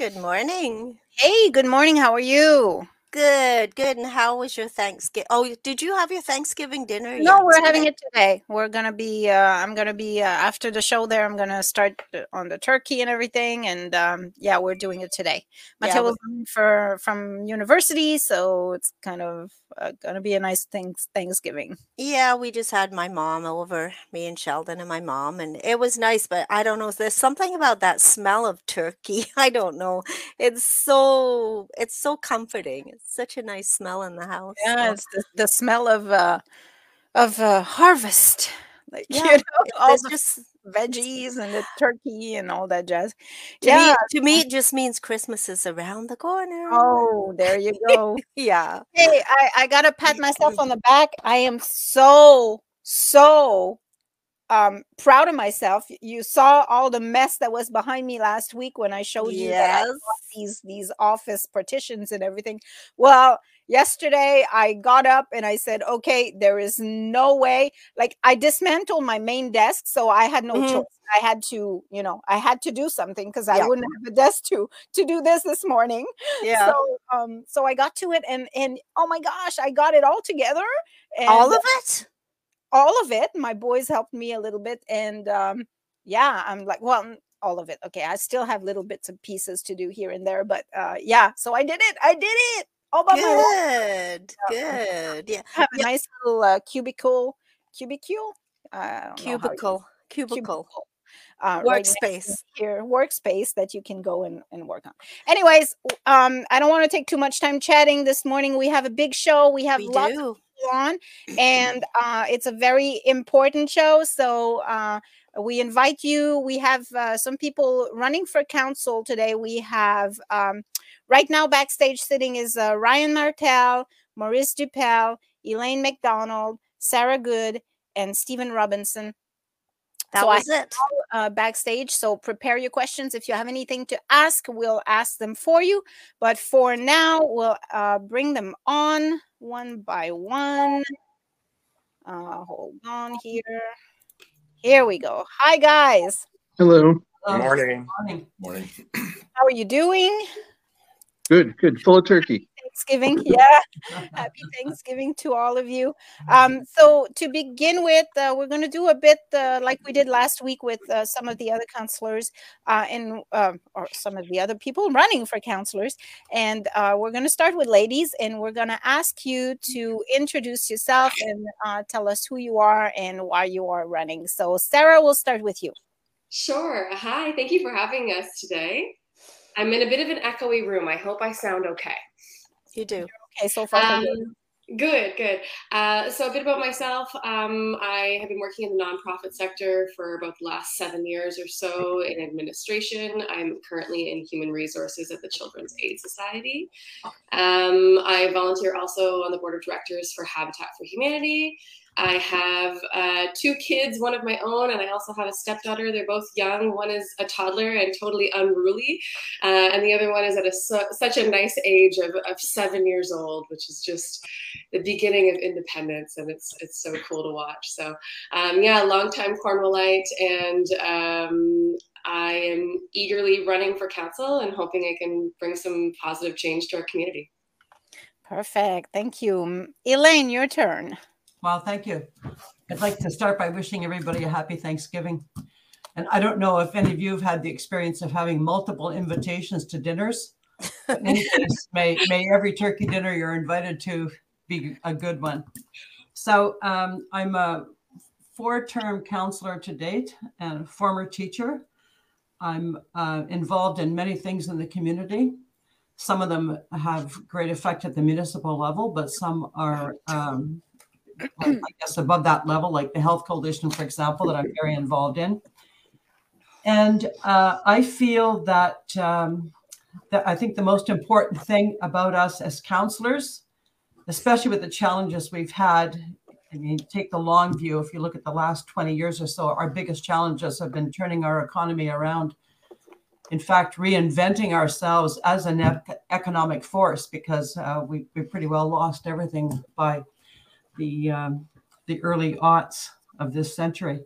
Good morning. Hey, good morning. How are you? Good, good. And how was your Thanksgiving? Oh, did you have your Thanksgiving dinner? No, we're having it today. We're going to be, after the show there, I'm going to start on the turkey and everything. And yeah, we're doing it today. Mateo was from university, so it's kind of going to be a nice Thanksgiving. Yeah, we just had my mom over, me and Sheldon and my mom. And it was nice, but I don't know. There's something about that smell of turkey. I don't know. It's so comforting. Such a nice smell in the house. Yeah, it's the smell of harvest. Like, yeah, you know, all the just veggies and the turkey and all that jazz. To me, it just means Christmas is around the corner. Oh, there you go. Yeah. Hey, I gotta pat myself on the back. I am so proud of myself. You saw all the mess that was behind me last week when I showed you that I got these office partitions and everything. Well, yesterday I got up and I said, okay, there is no way. Like, I dismantled my main desk, so I had no choice. I had to do something because I wouldn't have a desk to do this morning. Yeah. So I got to it and oh my gosh, I got it all together. And all of it? All of it. My boys helped me a little bit. And I'm like, well, all of it. Okay. I still have little bits and pieces to do here and there. But so I did it. All by myself. Good. Yeah. I have a nice little cubicle. Workspace that you can go and work on. Anyways, I don't want to take too much time chatting this morning. We have a big show. We have lots on, and it's a very important show, so we invite you. We have some people running for council today. We have right now backstage sitting is Ryan Martel, Maurice Dupel, Elaine McDonald, Sarah Good, and Stephen Robinson. Backstage. So prepare your questions. If you have anything to ask, we'll ask them for you. But for now, we'll bring them on one by one. Hold on here. Here we go. Hi, guys. Hello. Morning. Morning. How are you doing? Good. Good. Full of turkey. Thanksgiving. Yeah. Happy Thanksgiving to all of you. So to begin with, we're going to do a bit like we did last week with some of the other councillors or some of the other people running for councillors. And we're going to start with ladies, and we're going to ask you to introduce yourself and tell us who you are and why you are running. So Sarah, we'll start with you. Sure. Hi. Thank you for having us today. I'm in a bit of an echoey room. I hope I sound okay. You do. Okay, so far. Good. So a bit about myself. I have been working in the nonprofit sector for about the last 7 years or so in administration. I'm currently in human resources at the Children's Aid Society. I volunteer also on the board of directors for Habitat for Humanity. I have two kids, one of my own, and I also have a stepdaughter. They're both young. One is a toddler and totally unruly, and the other one is at such a nice age of 7 years old, which is just the beginning of independence, and it's so cool to watch. So, longtime Cornwallite, and I am eagerly running for council and hoping I can bring some positive change to our community. Perfect. Thank you. Elaine, your turn. Well, thank you. I'd like to start by wishing everybody a happy Thanksgiving. And I don't know if any of you have had the experience of having multiple invitations to dinners. But in any case, may every turkey dinner you're invited to be a good one. So I'm a four-term counselor to date and a former teacher. I'm involved in many things in the community. Some of them have great effect at the municipal level, but some are... I guess above that level, like the Health Coalition, for example, that I'm very involved in. And I feel that, I think the most important thing about us as counselors, especially with the challenges we've had, I mean, take the long view, if you look at the last 20 years or so, our biggest challenges have been turning our economy around. In fact, reinventing ourselves as an economic force, because we pretty well lost everything by the early aughts of this century.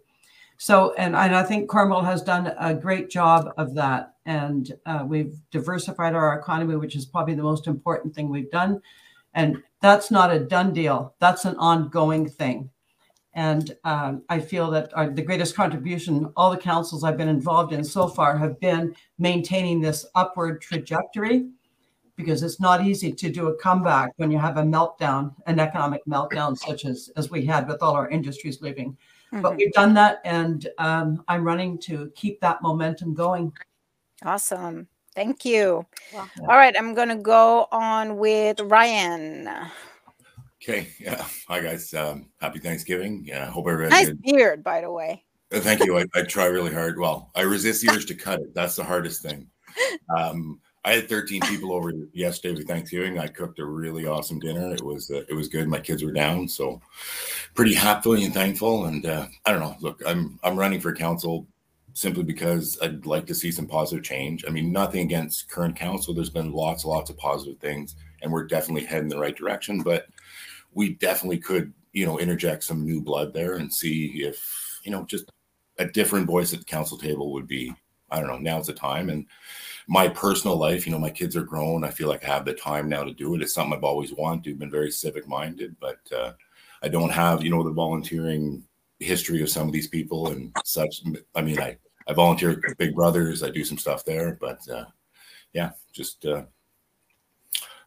So, and I think Cornwall has done a great job of that. And we've diversified our economy, which is probably the most important thing we've done. And that's not a done deal. That's an ongoing thing. And I feel that the greatest contribution all the councils I've been involved in so far have been maintaining this upward trajectory, because it's not easy to do a comeback when you have a meltdown, an economic meltdown, such as we had with all our industries leaving. Mm-hmm. But we've done that, and I'm running to keep that momentum going. Awesome. Thank you. Wow. All right, I'm going to go on with Ryan. Okay. Yeah. Hi, guys. Happy Thanksgiving. Yeah. I hope everybody. Nice beard, by the way. Thank you. I try really hard. Well, I resist the urge to cut it. That's the hardest thing. I had 13 people over yesterday for Thanksgiving. I cooked a really awesome dinner. It was good. My kids were down, so pretty happily and thankful. And I don't know. Look, I'm running for council simply because I'd like to see some positive change. I mean, nothing against current council. There's been lots and lots of positive things, and we're definitely heading in the right direction. But we definitely could, you know, interject some new blood there and see if, you know, just a different voice at the council table would be, I don't know, now's the time. And my personal life, you know, my kids are grown. I feel like I have the time now to do it. It's something I've always wanted to, been very civic minded, but I don't have, you know, the volunteering history of some of these people and such. I mean, I volunteer at Big Brothers. I do some stuff there, but yeah, just, I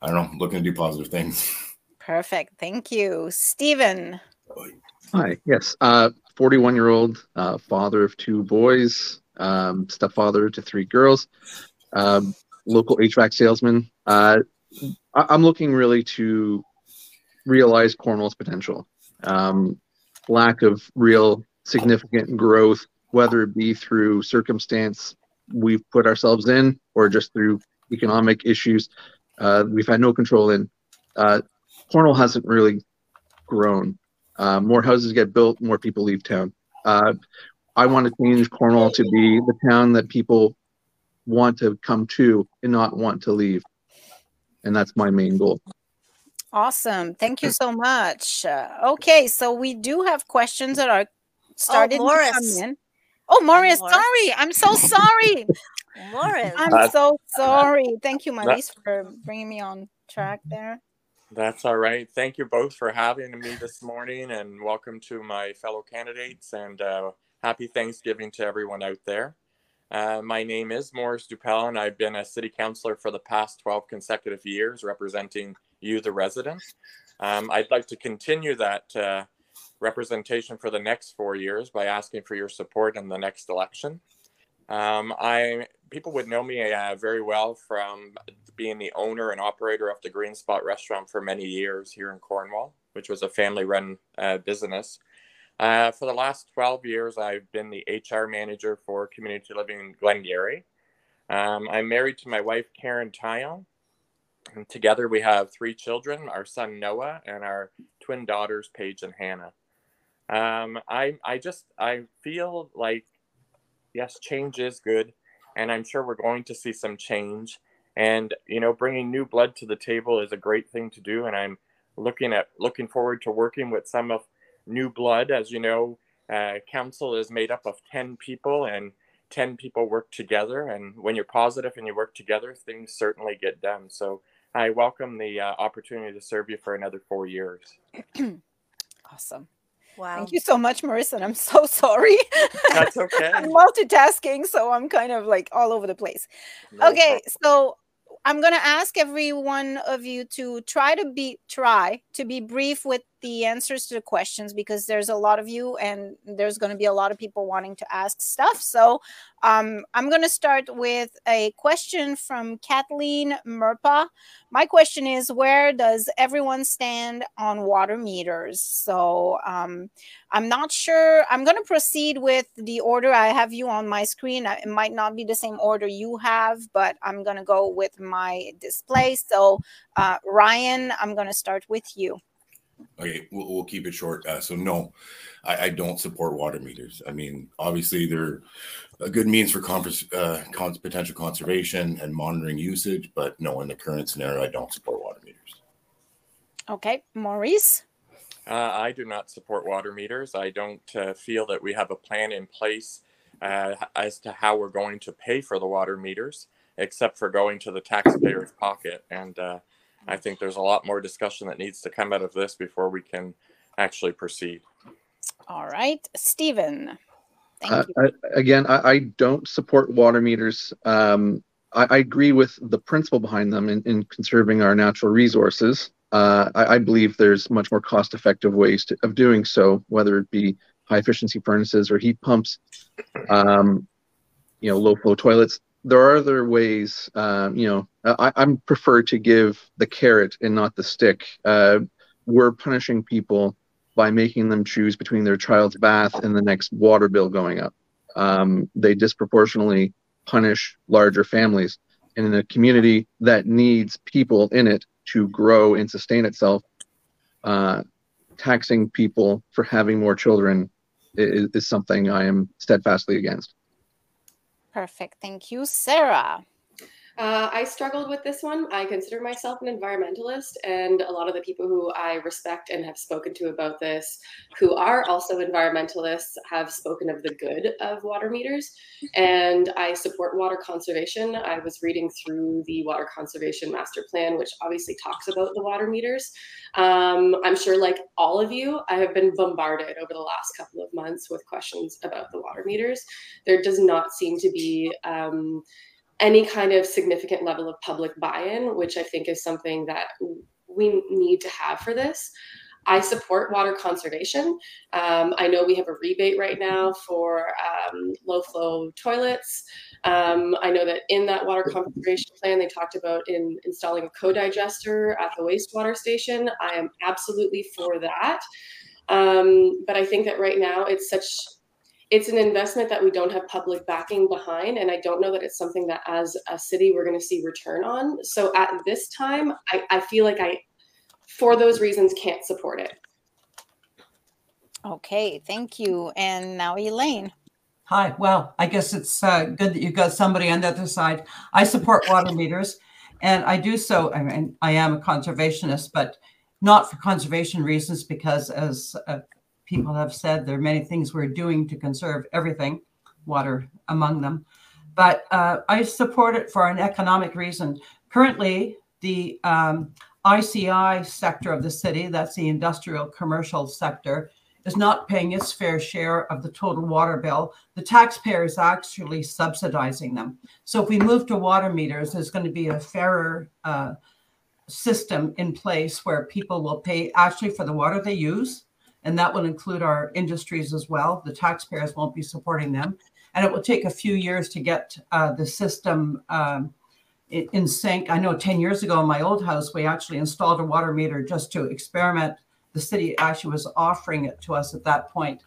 don't know, looking to do positive things. Perfect. Thank you. Stephen. Hi. Yes. 41-year-old father of two boys, stepfather to three girls, local HVAC salesman. I'm looking really to realize Cornwall's potential. Lack of real significant growth, whether it be through circumstance we've put ourselves in or just through economic issues we've had no control in. Cornwall hasn't really grown. More houses get built, more people leave town. I want to change Cornwall to be the town that people want to come to and not want to leave. And that's my main goal. Awesome. Thank you so much. Okay, so we do have questions that are starting to come in. Oh, Morris, sorry. I'm so sorry. Morris. I'm so sorry. Thank you, Maurice, for bringing me on track there. That's all right. Thank you both for having me this morning, and welcome to my fellow candidates, and happy Thanksgiving to everyone out there. My name is Morris Dupel, and I've been a city councillor for the past 12 consecutive years representing you, the residents. I'd like to continue that representation for the next 4 years by asking for your support in the next election. People would know me very well from being the owner and operator of the Greenspot restaurant for many years here in Cornwall, which was a family-run business. For the last 12 years, I've been the HR manager for Community Living in Glengarry. I'm married to my wife, Karen Tyon, and together we have three children, our son, Noah, and our twin daughters, Paige and Hannah. I feel like, yes, change is good, and I'm sure we're going to see some change. And, you know, bringing new blood to the table is a great thing to do. And I'm looking forward to working with some of new blood. As you know, council is made up of 10 people, and 10 people work together. And when you're positive and you work together, things certainly get done. So I welcome the opportunity to serve you for another 4 years. Awesome. Wow. Thank you so much, Marissa. And I'm so sorry. That's okay. I'm multitasking, so I'm kind of like all over the place. No okay, problem. So I'm going to ask every one of you to try to be brief with the answers to the questions, because there's a lot of you and there's going to be a lot of people wanting to ask stuff. So I'm going to start with a question from Kathleen Merpa. My question is, where does everyone stand on water meters? So I'm not sure. I'm going to proceed with the order I have you on my screen. It might not be the same order you have, but I'm going to go with my display. So Ryan, I'm going to start with you. Okay, we'll keep it short. So no, I don't support water meters. I mean, obviously they're a good means for potential conservation and monitoring usage, but no, in the current scenario, I don't support water meters. Okay, Maurice? I do not support water meters. I don't feel that we have a plan in place as to how we're going to pay for the water meters, except for going to the taxpayer's pocket. And I think there's a lot more discussion that needs to come out of this before we can actually proceed. All right, Stephen. Thank you. I don't support water meters. I agree with the principle behind them in conserving our natural resources. I believe there's much more cost-effective ways of doing so, whether it be high-efficiency furnaces or heat pumps, low-flow toilets. There are other ways. I prefer to give the carrot and not the stick. We're punishing people by making them choose between their child's bath and the next water bill going up. They disproportionately punish larger families. And in a community that needs people in it to grow and sustain itself, taxing people for having more children is something I am steadfastly against. Perfect. Thank you. Sarah. I struggled with this one. I consider myself an environmentalist, and a lot of the people who I respect and have spoken to about this, who are also environmentalists, have spoken of the good of water meters, and I support water conservation. I was reading through the Water Conservation Master Plan, which obviously talks about the water meters. I'm sure, like all of you, I have been bombarded over the last couple of months with questions about the water meters. There does not seem to be any kind of significant level of public buy-in, which I think is something that we need to have for this. I support water conservation. I know we have a rebate right now for low-flow toilets. I know that in that water conservation plan, they talked about installing a co-digester at the wastewater station. I am absolutely for that. But I think that right now it's an investment that we don't have public backing behind, and I don't know that it's something that as a city we're going to see return on. So at this time, I feel like I, for those reasons, can't support it. Okay, thank you. And now Elaine. Hi. Well, I guess it's good that you got somebody on the other side. I support water meters, and I do so. I mean, I am a conservationist, but not for conservation reasons, because as people have said, there are many things we're doing to conserve everything, water among them. But I support it for an economic reason. Currently, the ICI sector of the city, that's the industrial commercial sector, is not paying its fair share of the total water bill. The taxpayer is actually subsidizing them. So if we move to water meters, there's going to be a fairer system in place where people will pay actually for the water they use. And that will include our industries as well. The taxpayers won't be supporting them. And it will take a few years to get the system in sync. I know 10 years ago in my old house, we actually installed a water meter just to experiment. The city actually was offering it to us at that point,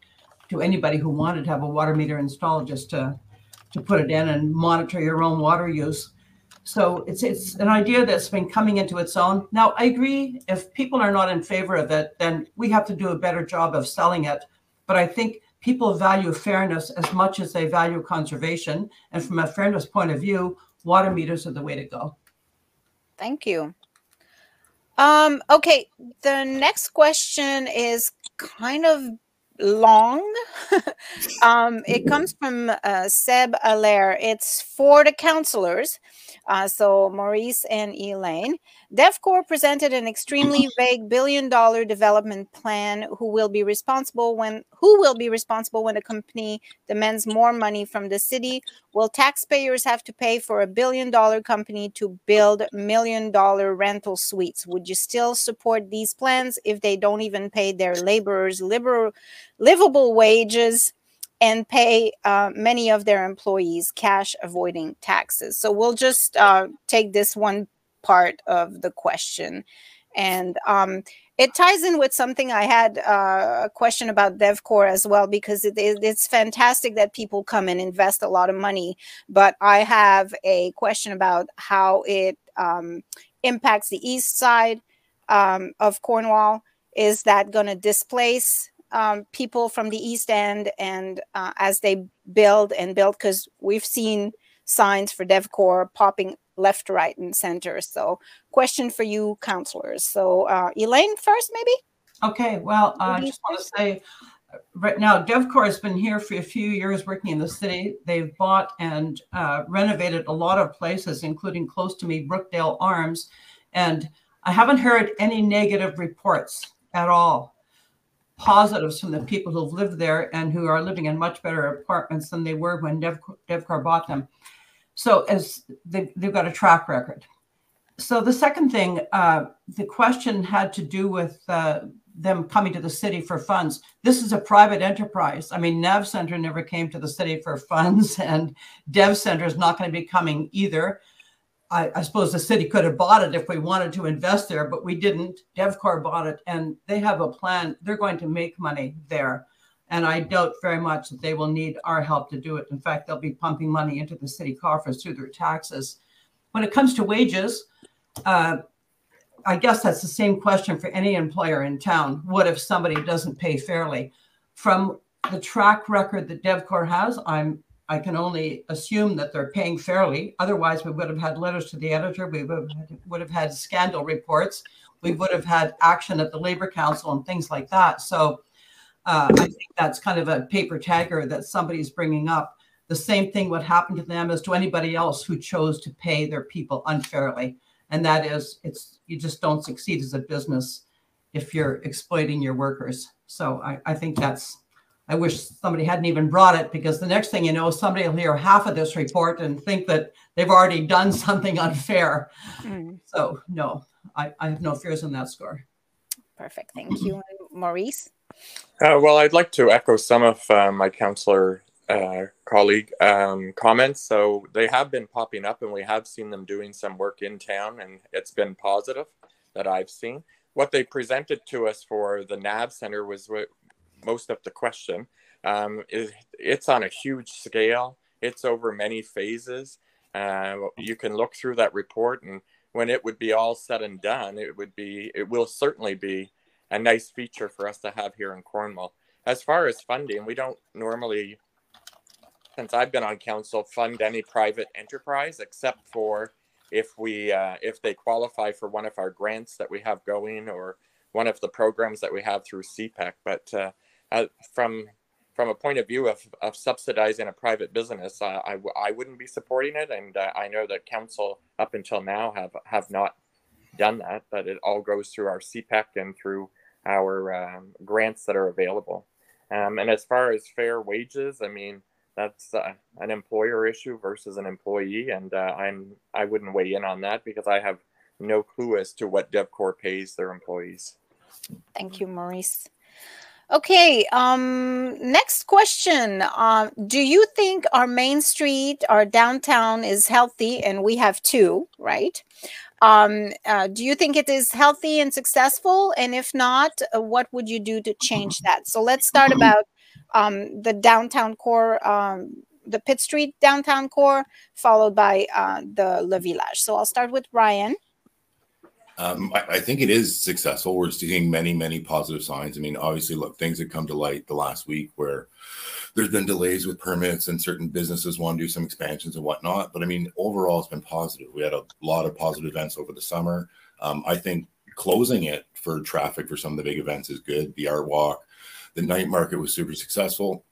to anybody who wanted to have a water meter installed, just to put it in and monitor your own water use. So it's an idea that's been coming into its own. Now, I agree, if people are not in favor of it, then we have to do a better job of selling it. But I think people value fairness as much as they value conservation. And from a fairness point of view, water meters are the way to go. Thank you. Okay, the next question is kind of long. It comes from Seb Allaire. It's for the councillors, so Maurice and Elaine. DevCorp presented an extremely vague $1 billion development plan. Who will be responsible when the company demands more money from the city? Will taxpayers have to pay for a $1 billion company to build $1 million rental suites? Would you still support these plans if they don't even pay their laborers livable wages and pay many of their employees cash, avoiding taxes? So we'll just take this one part of the question. And it ties in with something I had a question about DevCorp as well, because it's fantastic that people come and invest a lot of money. But I have a question about how it impacts the east side of Cornwall. Is that going to displace people from the East End, and as they build, because we've seen signs for DevCorp popping left, right, and center. So question for you, councillors. So Elaine first, maybe? Okay, well, I just want to say right now, DevCorp has been here for a few years working in the city. They've bought and renovated a lot of places, including close to me, Brookdale Arms. And I haven't heard any negative reports at all, positives from the people who've lived there and who are living in much better apartments than they were when DevCorp bought them. So as they've got a track record. So the second thing, the question had to do with them coming to the city for funds. This is a private enterprise. I mean, Nav Centre never came to the city for funds, and Dev Centre is not going to be coming either. I suppose the city could have bought it if we wanted to invest there, but we didn't. DevCorp bought it, and they have a plan. They're going to make money there, and I doubt very much that they will need our help to do it. In fact, they'll be pumping money into the city coffers through their taxes. When it comes to wages, I guess that's the same question for any employer in town. What if somebody doesn't pay fairly? From the track record that DevCorp has, I can only assume that they're paying fairly. Otherwise, we would have had letters to the editor. We would have had scandal reports. We would have had action at the Labor Council and things like that. So I think that's kind of a paper tiger that somebody's bringing up. The same thing would happen to them as to anybody else who chose to pay their people unfairly. And that is, you just don't succeed as a business if you're exploiting your workers. So I think I wish somebody hadn't even brought it, because the next thing you know, somebody will hear half of this report and think that they've already done something unfair. Mm. So no, I have no fears on that score. Perfect, thank you. Maurice? Well, I'd like to echo some of my councillor colleague comments. So they have been popping up, and we have seen them doing some work in town, and it's been positive that I've seen. What they presented to us for the Nav Centre was what most of the question. It's on a huge scale. It's over many phases. You can look through that report, and when it would be all said and done, it will certainly be a nice feature for us to have here in Cornwall. As far as funding, we don't normally, since I've been on council, fund any private enterprise, except for if they qualify for one of our grants that we have going, or one of the programs that we have through CPEC. But from a point of view of subsidizing a private business, I wouldn't be supporting it. And I know that council up until now have not done that, but it all goes through our CPEC and through our grants that are available. And as far as fair wages, I mean, that's an employer issue versus an employee. And I wouldn't weigh in on that, because I have no clue as to what DevCorp pays their employees. Thank you, Maurice. Okay, next question. Do you think our main street, our downtown, is healthy? And we have two, right? Do you think it is healthy and successful? And if not, what would you do to change that? So let's start about the downtown core, the Pitt Street downtown core, followed by the Le Village. So I'll start with Ryan. I think it is successful. We're seeing many, many positive signs. I mean, obviously, look, things have come to light the last week where there's been delays with permits and certain businesses want to do some expansions and whatnot. But I mean, overall, it's been positive. We had a lot of positive events over the summer. I think closing it for traffic for some of the big events is good. The art walk, the night market was super successful.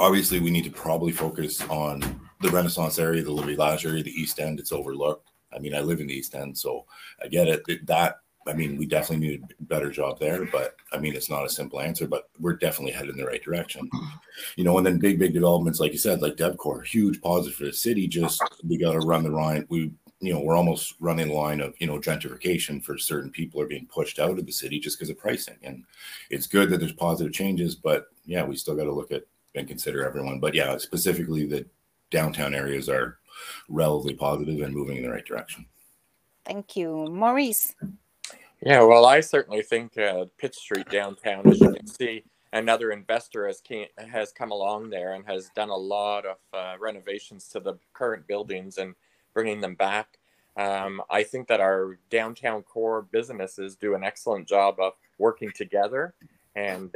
Obviously, we need to probably focus on the Renaissance area, the Le Village area, the East End. It's overlooked. I mean, I live in the East End, so I get it. I mean, we definitely need a better job there, but I mean, it's not a simple answer, but we're definitely headed in the right direction. You know, and then big, big developments, like you said, like DevCorp, huge positive for the city. Just, we got to run the line. You know, we're almost running the line of, you know, gentrification for certain people are being pushed out of the city just because of pricing. And it's good that there's positive changes, but yeah, we still got to look at and consider everyone. But yeah, specifically the downtown areas are relatively positive and moving in the right direction. Thank you. Maurice? Yeah, well, I certainly think Pitt Street downtown, as you can see, another investor has come along there and has done a lot of renovations to the current buildings and bringing them back. I think that our downtown core businesses do an excellent job of working together and,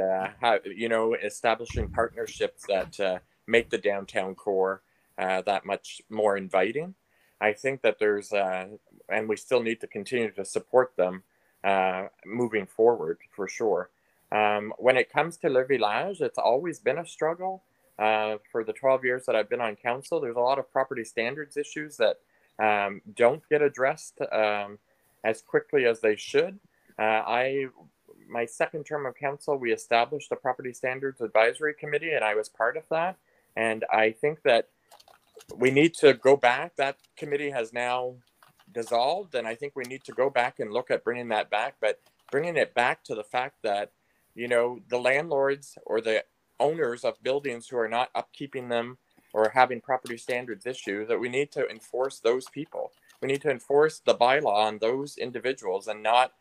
you know, establishing partnerships that make the downtown core that much more inviting. I think that there's, and we still need to continue to support them moving forward for sure. When it comes to Le Village, it's always been a struggle. For the 12 years that I've been on council, there's a lot of property standards issues that don't get addressed as quickly as they should. My second term of council, we established the Property Standards Advisory Committee, and I was part of that. And I think that we need to go back. That committee has now dissolved, and I think we need to go back and look at bringing that back, but bringing it back to the fact that, you know, the landlords or the owners of buildings who are not upkeeping them or having property standards issues, that we need to enforce those people. We need to enforce the bylaw on those individuals and not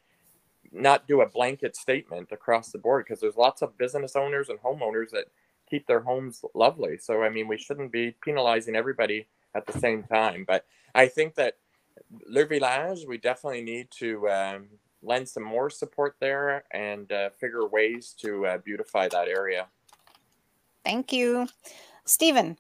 do a blanket statement across the board, because there's lots of business owners and homeowners that keep their homes lovely. So, I mean, we shouldn't be penalizing everybody at the same time. But I think that Le Village, we definitely need to lend some more support there and figure ways to beautify that area. Thank you. Stephen.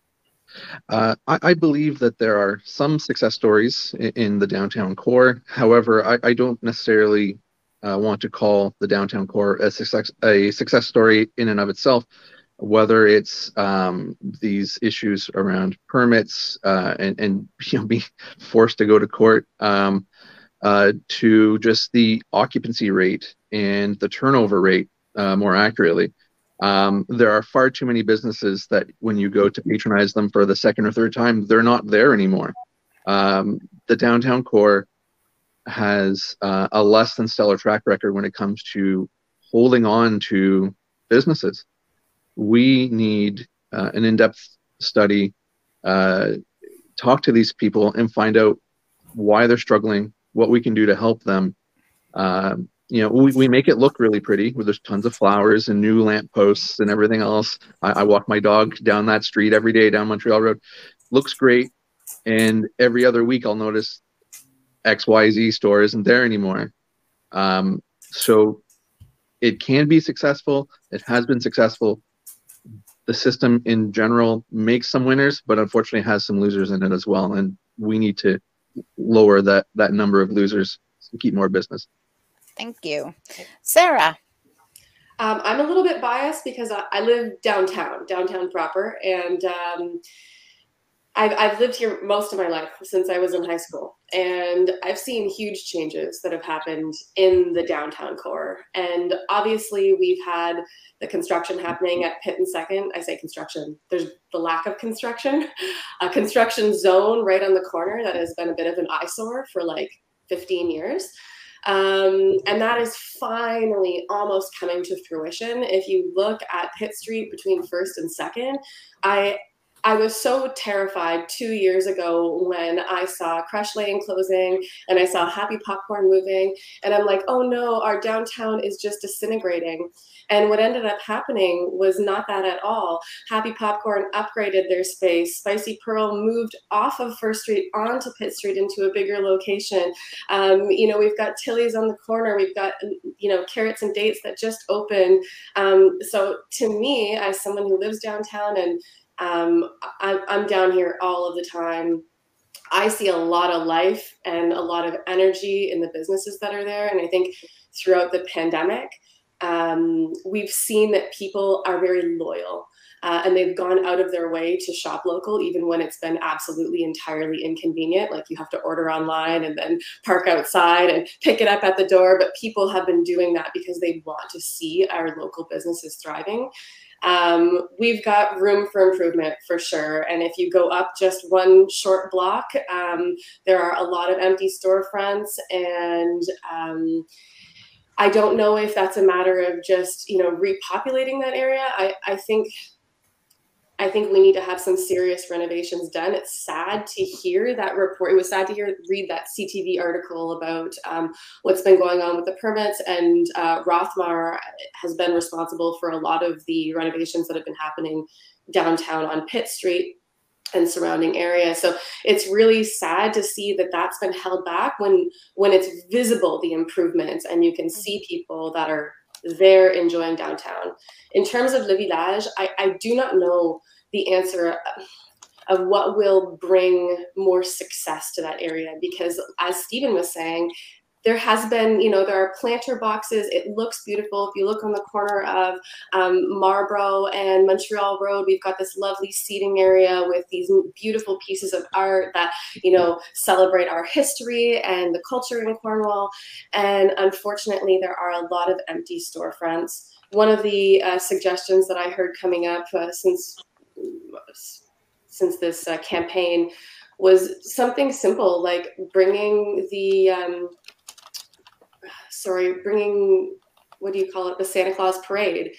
I believe that there are some success stories in the downtown core. However, I don't necessarily want to call the downtown core a success story in and of itself, whether it's these issues around permits and you know, being forced to go to court, to just the occupancy rate and the turnover rate, more accurately. There are far too many businesses that when you go to patronize them for the second or third time, they're not there anymore. The downtown core has a less than stellar track record when it comes to holding on to businesses. We need an in-depth study, talk to these people and find out why they're struggling, what we can do to help them. You know, we make it look really pretty where there's tons of flowers and new lampposts and everything else. I walk my dog down that street every day down Montreal Road. Looks great. And every other week I'll notice XYZ store isn't there anymore. So it can be successful. It has been successful. The system in general makes some winners, but unfortunately has some losers in it as well. And we need to lower that number of losers to keep more business. Thank you. Sarah. I'm a little bit biased because I live downtown proper. And I've lived here most of my life since I was in high school, and I've seen huge changes that have happened in the downtown core. And obviously we've had the construction happening at Pitt and Second. I say construction, there's the lack of construction, a construction zone right on the corner that has been a bit of an eyesore for like 15 years. And that is finally almost coming to fruition. If you look at Pitt Street between First and Second, I was so terrified 2 years ago when I saw Crush Lane closing and I saw Happy Popcorn moving, and I'm like, oh no, our downtown is just disintegrating. And what ended up happening was not that at all. Happy Popcorn upgraded their space. Spicy Pearl moved off of First Street onto Pitt Street into a bigger location. You know, we've got Tilly's on the corner. We've got, you know, Carrots and Dates that just opened. So to me, as someone who lives downtown and I'm down here all of the time, I see a lot of life and a lot of energy in the businesses that are there. And I think throughout the pandemic, we've seen that people are very loyal, and they've gone out of their way to shop local, even when it's been absolutely entirely inconvenient. Like you have to order online and then park outside and pick it up at the door. But people have been doing that because they want to see our local businesses thriving. We've got room for improvement for sure. And if you go up just one short block, there are a lot of empty storefronts, and I don't know if that's a matter of just, you know, repopulating that area. I think we need to have some serious renovations done. It's sad to hear that report. It was sad to read that CTV article about what's been going on with the permits, and Rothmar has been responsible for a lot of the renovations that have been happening downtown on Pitt Street and surrounding area. So it's really sad to see that that's been held back when it's visible, the improvements, and you can see people that are they're enjoying downtown. In terms of Le Village, I do not know the answer of what will bring more success to that area, because as Stephen was saying, There has been, you know, there are planter boxes. It looks beautiful. If you look on the corner of Marlborough and Montreal Road, we've got this lovely seating area with these beautiful pieces of art that, you know, celebrate our history and the culture in Cornwall. And unfortunately, there are a lot of empty storefronts. One of the suggestions that I heard coming up since this campaign was something simple like bringing the the Santa Claus parade,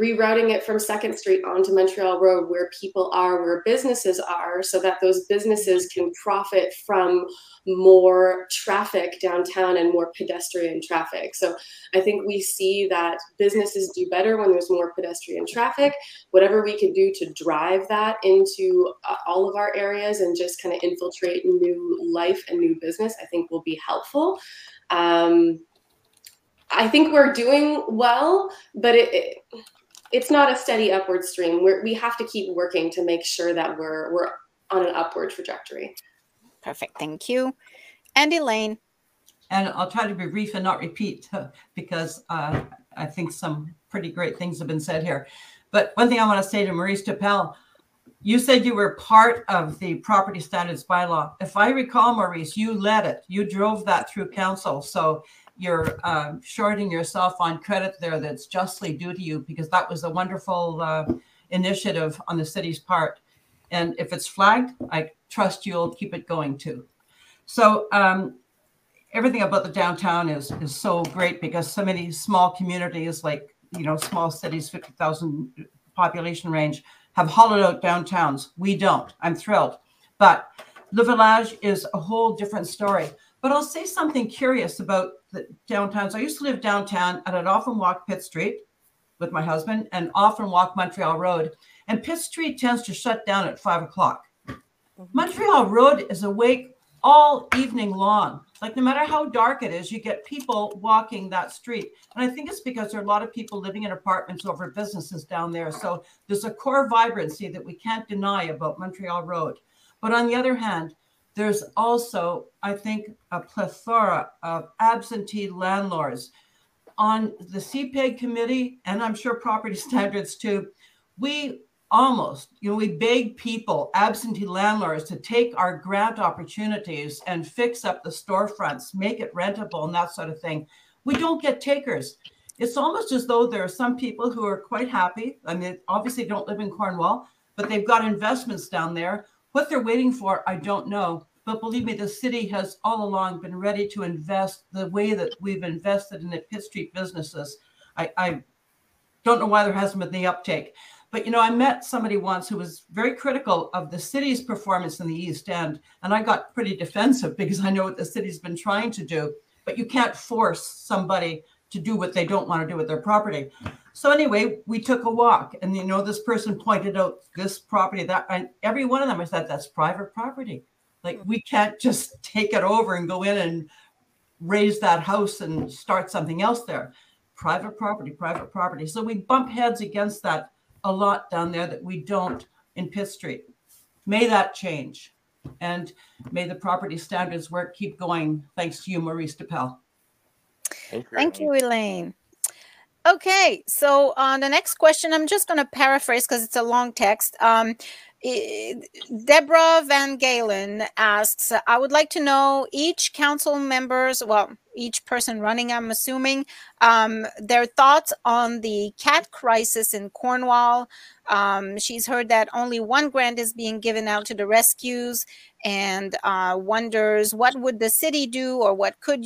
rerouting it from Second Street onto Montreal Road where people are, where businesses are, so that those businesses can profit from more traffic downtown and more pedestrian traffic. So I think we see that businesses do better when there's more pedestrian traffic. Whatever we can do to drive that into all of our areas and just kind of infiltrate new life and new business, I think will be helpful. I think we're doing well, but it's not a steady upward stream. We have to keep working to make sure that we're on an upward trajectory. Perfect, thank you. And Elaine. And I'll try to be brief and not repeat because I think some pretty great things have been said here. But one thing I want to say to Maurice Tappel, you said you were part of the property standards bylaw. If I recall, Maurice, you led it. You drove that through council. So you're shorting yourself on credit there that's justly due to you, because that was a wonderful initiative on the city's part. And if it's flagged, I trust you'll keep it going too. So everything about the downtown is so great, because so many small communities, like, you know, small cities, 50,000 population range, have hollowed out downtowns. We don't. I'm thrilled. But Le Village is a whole different story. But I'll say something curious about the downtowns. I used to live downtown, and I'd often walk Pitt Street with my husband and often walk Montreal Road. And Pitt Street tends to shut down at 5 o'clock. Montreal Road is awake all evening long. Like, no matter how dark it is, you get people walking that street. And I think it's because there are a lot of people living in apartments over businesses down there. So there's a core vibrancy that we can't deny about Montreal Road. But on the other hand, there's also, I think, a plethora of absentee landlords. On the CPEC committee, and I'm sure property standards too, we almost, you know, we beg people, absentee landlords, to take our grant opportunities and fix up the storefronts, make it rentable and that sort of thing. We don't get takers. It's almost as though there are some people who are quite happy. I mean, obviously don't live in Cornwall, but they've got investments down there. What they're waiting for, I don't know. But believe me, the city has all along been ready to invest the way that we've invested in the Pitt Street businesses. I don't know why there hasn't been the uptake. But, you know, I met somebody once who was very critical of the city's performance in the East End. And I got pretty defensive because I know what the city's been trying to do. But you can't force somebody to do what they don't want to do with their property. So anyway, we took a walk, and, you know, this person pointed out this property, that, and every one of them, I said, that's private property. Like, we can't just take it over and go in and raise that house and start something else there. Private property, private property. So we bump heads against that a lot down there that we don't in Pitt Street. May that change, and may the property standards work keep going. Thanks to you, Maurice Tappel. Thank you, Elaine. Okay, so on the next question, I'm just going to paraphrase because it's a long text. Deborah Van Galen asks, I would like to know each council member's, well, each person running, I'm assuming, their thoughts on the cat crisis in Cornwall. She's heard that only one grant is being given out to the rescues, and wonders what would the city do, or what could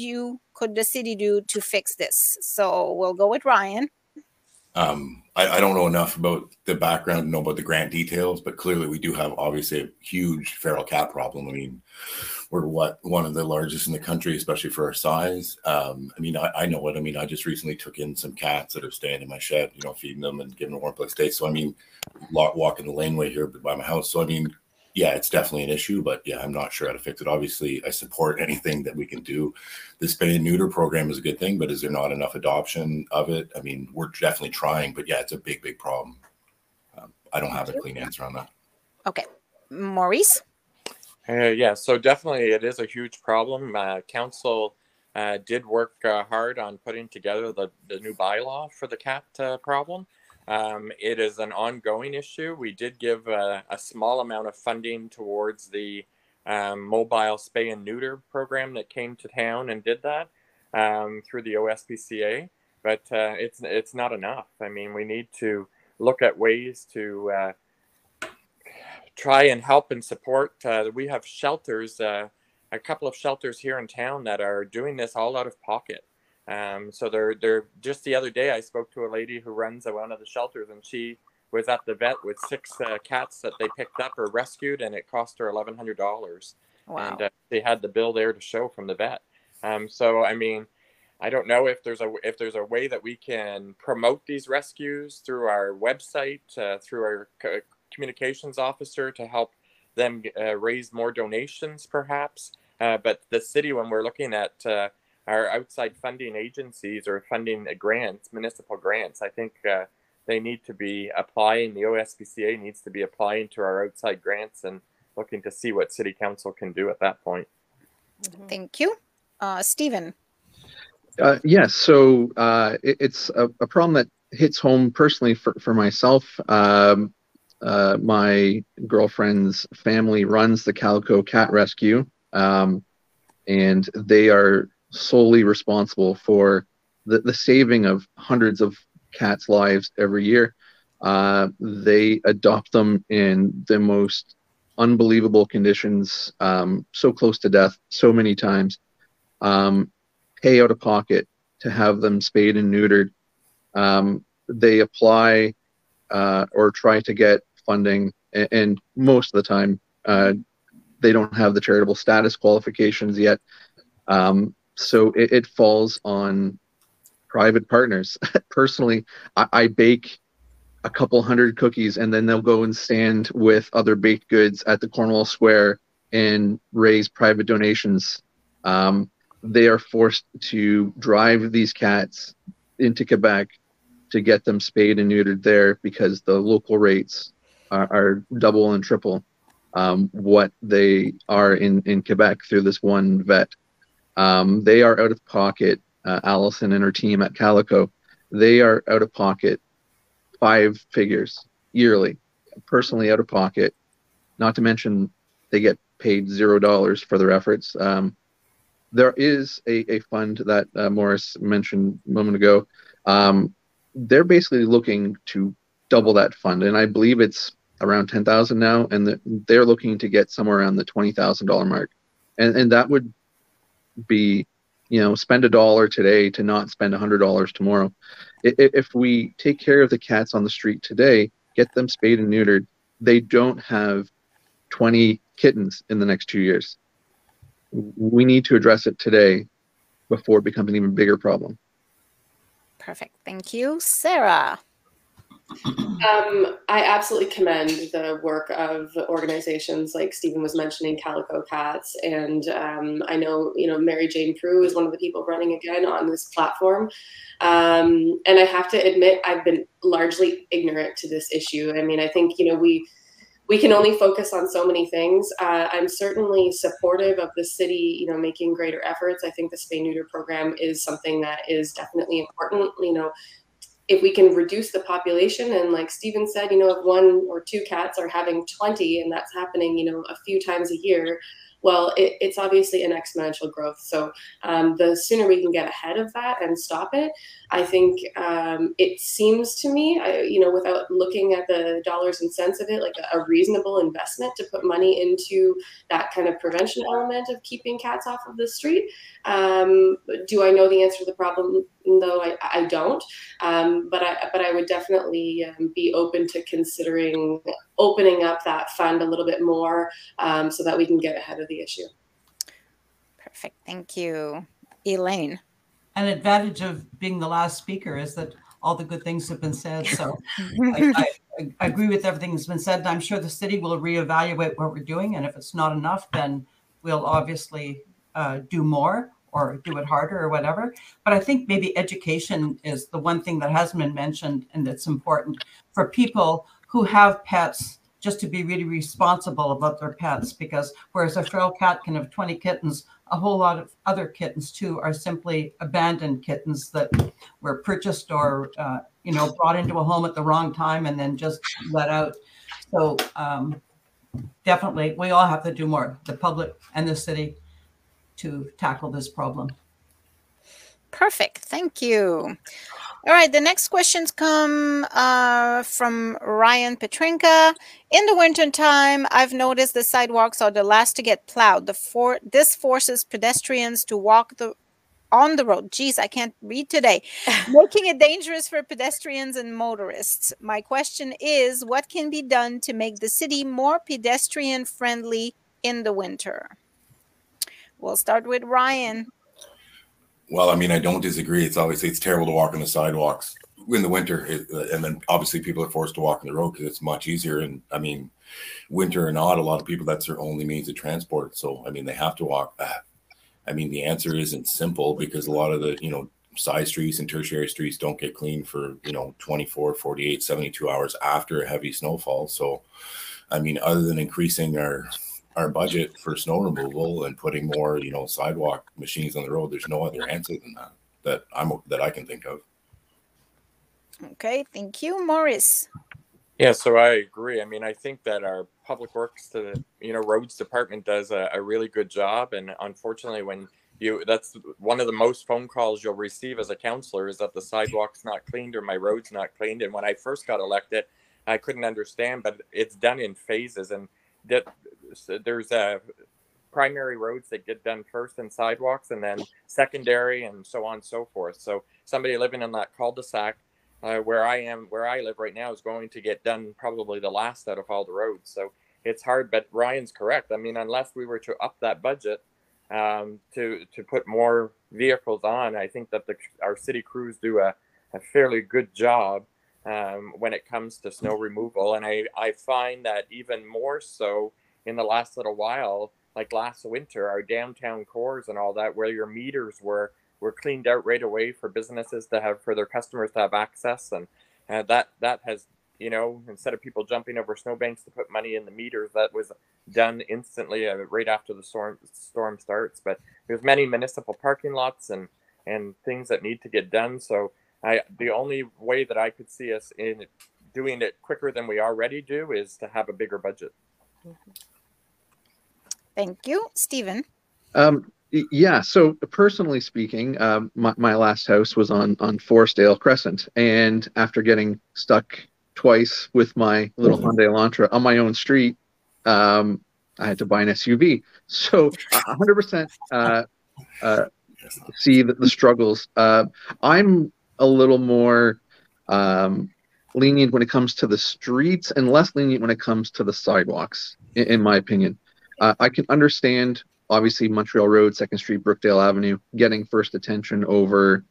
the city do to fix this? So we'll go with Ryan. I don't know enough about the background to know about the grant details, but clearly we do have obviously a huge feral cat problem. I mean, we're one of the largest in the country, especially for our size. I mean, I know it. I mean, I just recently took in some cats that are staying in my shed, you know, feeding them and giving them a warm place to stay. So, I mean, walking the laneway here by my house. So, I mean, yeah, it's definitely an issue, but yeah, I'm not sure how to fix it. Obviously, I support anything that we can do. The spay and neuter program is a good thing, but is there not enough adoption of it? I mean, we're definitely trying, but yeah, it's a big, big problem. I don't have a clean answer on that. Okay. Maurice? Yeah, so definitely it is a huge problem. Council did work hard on putting together the new bylaw for the cat problem. It is an ongoing issue. We did give a small amount of funding towards the mobile spay and neuter program that came to town and did that through the OSPCA, but it's not enough. I mean, we need to look at ways to try and help and support. We have shelters, a couple of shelters here in town that are doing this all out of pocket. So they're just the other day I spoke to a lady who runs one of the shelters, and she was at the vet with 6 cats that they picked up or rescued, and it cost her $1,100. Wow. And they had the bill there to show from the vet. So I mean, I don't know if there's a way that we can promote these rescues through our website, through our communications officer, to help them raise more donations perhaps. But the city, when we're looking at our outside funding agencies or funding grants, municipal grants, I think they need to be applying, the OSPCA needs to be applying to our outside grants and looking to see what City Council can do at that point. Thank you. Stephen. Yes, so it's a problem that hits home personally for myself. My girlfriend's family runs the Calico Cat Rescue, and they are solely responsible for the saving of hundreds of cats' lives every year. They adopt them in the most unbelievable conditions, so close to death so many times, pay out of pocket to have them spayed and neutered. They apply or try to get funding, and most of the time they don't have the charitable status qualifications yet. So it falls on private partners. Personally, I bake a couple hundred cookies, and then they'll go and stand with other baked goods at the Cornwall Square and raise private donations. They are forced to drive these cats into Quebec to get them spayed and neutered there, because the local rates are double and triple what they are in Quebec through this one vet. They are out of pocket. Allison and her team at Calico, they are out of pocket 5 figures yearly, personally out of pocket, not to mention they get paid $0 for their efforts. There is a fund that Morris mentioned a moment ago. They're basically looking to double that fund, and I believe it's around 10,000 now, and they're looking to get somewhere around the $20,000 mark, and that would be, you know, spend $1 today to not spend $100 tomorrow. If we take care of the cats on the street today, get them spayed and neutered, they don't have 20 kittens in the next 2 years. We need to address it today before it becomes an even bigger problem. Perfect. Thank you. Sarah. I absolutely commend the work of organizations like Stephen was mentioning, Calico Cats, and I know, you know, Mary Jane Prue is one of the people running again on this platform, and I have to admit I've been largely ignorant to this issue. I mean, I think, you know, we can only focus on so many things. I'm certainly supportive of the city, you know, making greater efforts. I think the spay neuter program is something that is definitely important. You know, if we can reduce the population, and like Stephen said, you know, if 1 or 2 cats are having 20, and that's happening, you know, a few times a year, well, it's obviously an exponential growth. So the sooner we can get ahead of that and stop it, I think it seems to me, you know, without looking at the dollars and cents of it, like a reasonable investment to put money into that kind of prevention element of keeping cats off of the street. Do I know the answer to the problem? No, I don't, but I would definitely be open to considering opening up that fund a little bit more, so that we can get ahead of the issue. Perfect. Thank you. Elaine. An advantage of being the last speaker is that all the good things have been said. So I agree with everything that's been said, and I'm sure the city will reevaluate what we're doing. And if it's not enough, then we'll obviously do more, or do it harder or whatever. But I think maybe education is the one thing that hasn't been mentioned, and that's important for people who have pets, just to be really responsible about their pets. Because whereas a feral cat can have 20 kittens, a whole lot of other kittens too are simply abandoned kittens that were purchased or, you know, brought into a home at the wrong time and then just let out. So definitely we all have to do more, the public and the city, to tackle this problem. Perfect. Thank you. All right, the next questions come from Ryan Petrinka. In the winter time, I've noticed the sidewalks are the last to get plowed. This forces pedestrians to walk on the road. Geez, I can't read today. Making it dangerous for pedestrians and motorists. My question is, what can be done to make the city more pedestrian friendly in the winter? We'll start with Ryan. Well, I mean, I don't disagree. It's obviously, it's terrible to walk on the sidewalks in the winter. And then obviously people are forced to walk on the road because it's much easier. And I mean, winter or not, a lot of people, that's their only means of transport. So, I mean, they have to walk. I mean, the answer isn't simple because a lot of the, you know, side streets and tertiary streets don't get cleaned for, you know, 24, 48, 72 hours after a heavy snowfall. So, I mean, other than increasing our budget for snow removal and putting more, you know, sidewalk machines on the road, there's no other answer than that I can think of. Okay, thank you. Maurice. Yeah, so I agree. I mean, I think that our public works to, you know, roads department does a really good job. And unfortunately, when that's one of the most phone calls you'll receive as a counselor is that the sidewalk's not cleaned or my road's not cleaned. And when I first got elected, I couldn't understand, but it's done in phases. And that there's primary roads that get done first and sidewalks and then secondary and so on and so forth. So somebody living in that cul-de-sac where I live right now is going to get done probably the last out of all the roads. So it's hard, but Ryan's correct. I mean, unless we were to up that budget to put more vehicles on, I think that our city crews do a fairly good job when it comes to snow removal. And I find that even more so in the last little while, like last winter, our downtown cores and all that, where your meters were cleaned out right away for businesses to have, for their customers to have access. And that has, you know, instead of people jumping over snowbanks to put money in the meters, that was done instantly right after the storm starts. But there's many municipal parking lots and things that need to get done. So the only way that I could see us in doing it quicker than we already do is to have a bigger budget. Thank you. Stephen. Yeah, so personally speaking, my last house was on Forestdale Crescent, and after getting stuck twice with my little Hyundai Elantra on my own street, I had to buy an SUV. So 100% see the struggles. I'm a little more lenient when it comes to the streets and less lenient when it comes to the sidewalks, in my opinion. I can understand, obviously, Montreal Road, Second Street, Brookdale Avenue, getting first attention over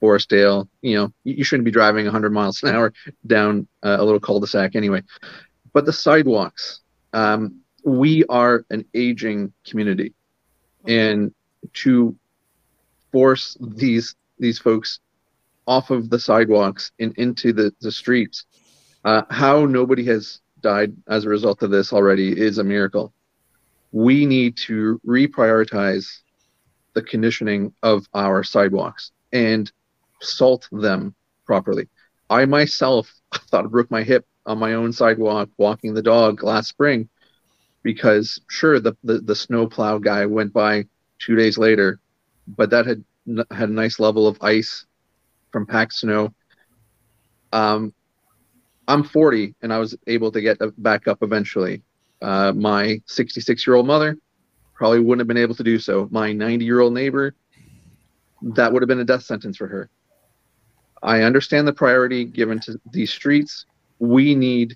Forestdale. You know, you shouldn't be driving 100 miles an hour down a little cul-de-sac anyway. But the sidewalks, we are an aging community. And to force these folks off of the sidewalks and into the streets, how nobody has died as a result of this already is a miracle. We need to reprioritize the conditioning of our sidewalks and salt them properly. I myself thought I broke my hip on my own sidewalk walking the dog last spring because, sure, the snowplow guy went by 2 days later, but that had a nice level of ice from packed snow. I'm 40 and I was able to get back up eventually. My 66-year-old mother probably wouldn't have been able to do so. My 90-year-old neighbor, that would have been a death sentence for her. I understand the priority given to these streets. We need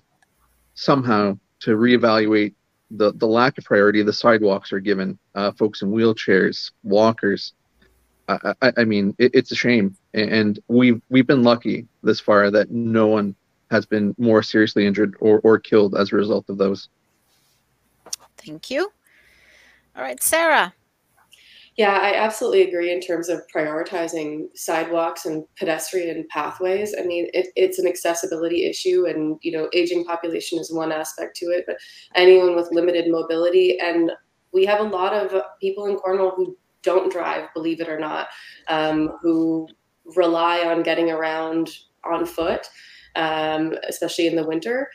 somehow to reevaluate the lack of priority the sidewalks are given folks in wheelchairs, walkers. I mean, it's a shame, and we've been lucky this far that no one has been more seriously injured or killed as a result of those. Thank you. All right, Sarah. Yeah, I absolutely agree in terms of prioritizing sidewalks and pedestrian pathways. I mean, it's an accessibility issue, and, you know, aging population is one aspect to it, but anyone with limited mobility and we have a lot of people in Cornwall who don't drive, believe it or not, who rely on getting around on foot, especially in the winter.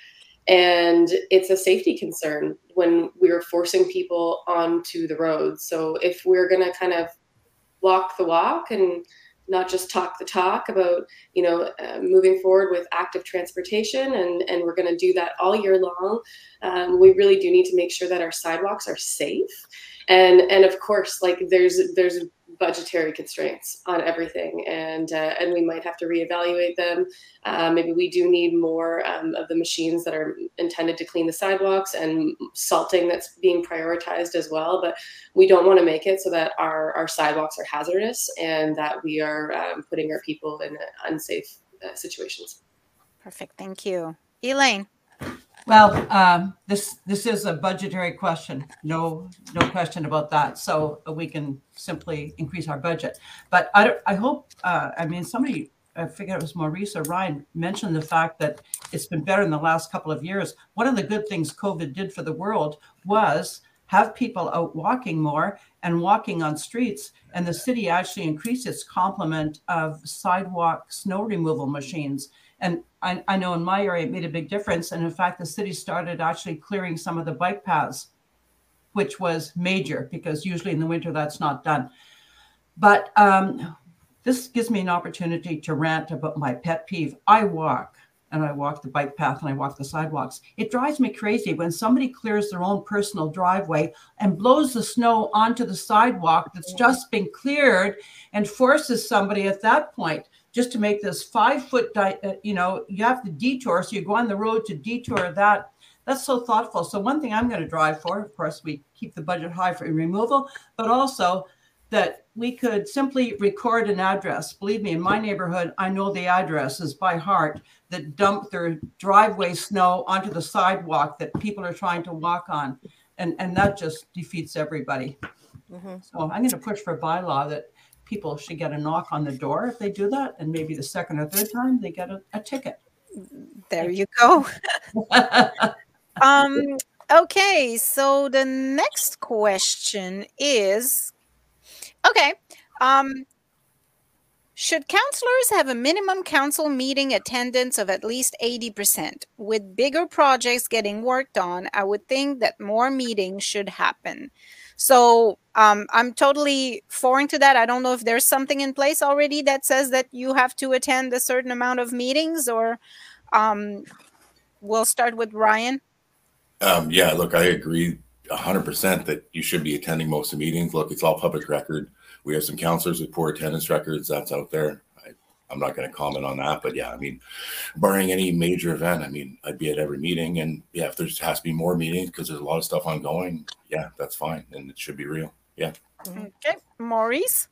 And it's a safety concern when we're forcing people onto the roads. So if we're going to kind of walk the walk and not just talk the talk about, you know, moving forward with active transportation, and we're going to do that all year long, we really do need to make sure that our sidewalks are safe. And of course, like there's budgetary constraints on everything, and we might have to reevaluate them. Maybe we do need more of the machines that are intended to clean the sidewalks, and salting that's being prioritized as well. But we don't want to make it so that our sidewalks are hazardous and that we are putting our people in unsafe situations. Perfect. Thank you. Elaine. Well, this is a budgetary question, no question about that. So we can simply increase our budget. But I hope, I mean, somebody, I figured it was Maurice or Ryan, mentioned the fact that it's been better in the last couple of years. One of the good things COVID did for the world was have people out walking more and walking on streets. And the city actually increased its complement of sidewalk snow removal machines. And I know in my area, it made a big difference. And in fact, the city started actually clearing some of the bike paths, which was major because usually in the winter, that's not done. But this gives me an opportunity to rant about my pet peeve. I walk, and I walk the bike path, and I walk the sidewalks. It drives me crazy when somebody clears their own personal driveway and blows the snow onto the sidewalk that's just been cleared and forces somebody at that point just to make this 5 foot, you know, you have to detour. So you go on the road to detour that. That's so thoughtful. So one thing I'm going to drive for, of course, we keep the budget high for removal, but also that we could simply record an address. Believe me, in my neighborhood, I know the addresses by heart that dump their driveway snow onto the sidewalk that people are trying to walk on. And that just defeats everybody. Mm-hmm. So I'm going to push for a bylaw that people should get a knock on the door if they do that, and maybe the second or third time they get a ticket. There you go. Okay, so the next question is, okay, should councillors have a minimum council meeting attendance of at least 80%? With bigger projects getting worked on, I would think that more meetings should happen. So I'm totally foreign to that. I don't know if there's something in place already that says that you have to attend a certain amount of meetings, or we'll start with Ryan. Yeah, look, I agree 100% that you should be attending most of the meetings. Look, it's all public record. We have some councillors with poor attendance records. That's out there. I'm not going to comment on that. But yeah, I mean, barring any major event, I mean, I'd be at every meeting. And yeah, if there has to be more meetings because there's a lot of stuff ongoing, yeah, that's fine. And it should be real. Yeah. Okay. Maurice?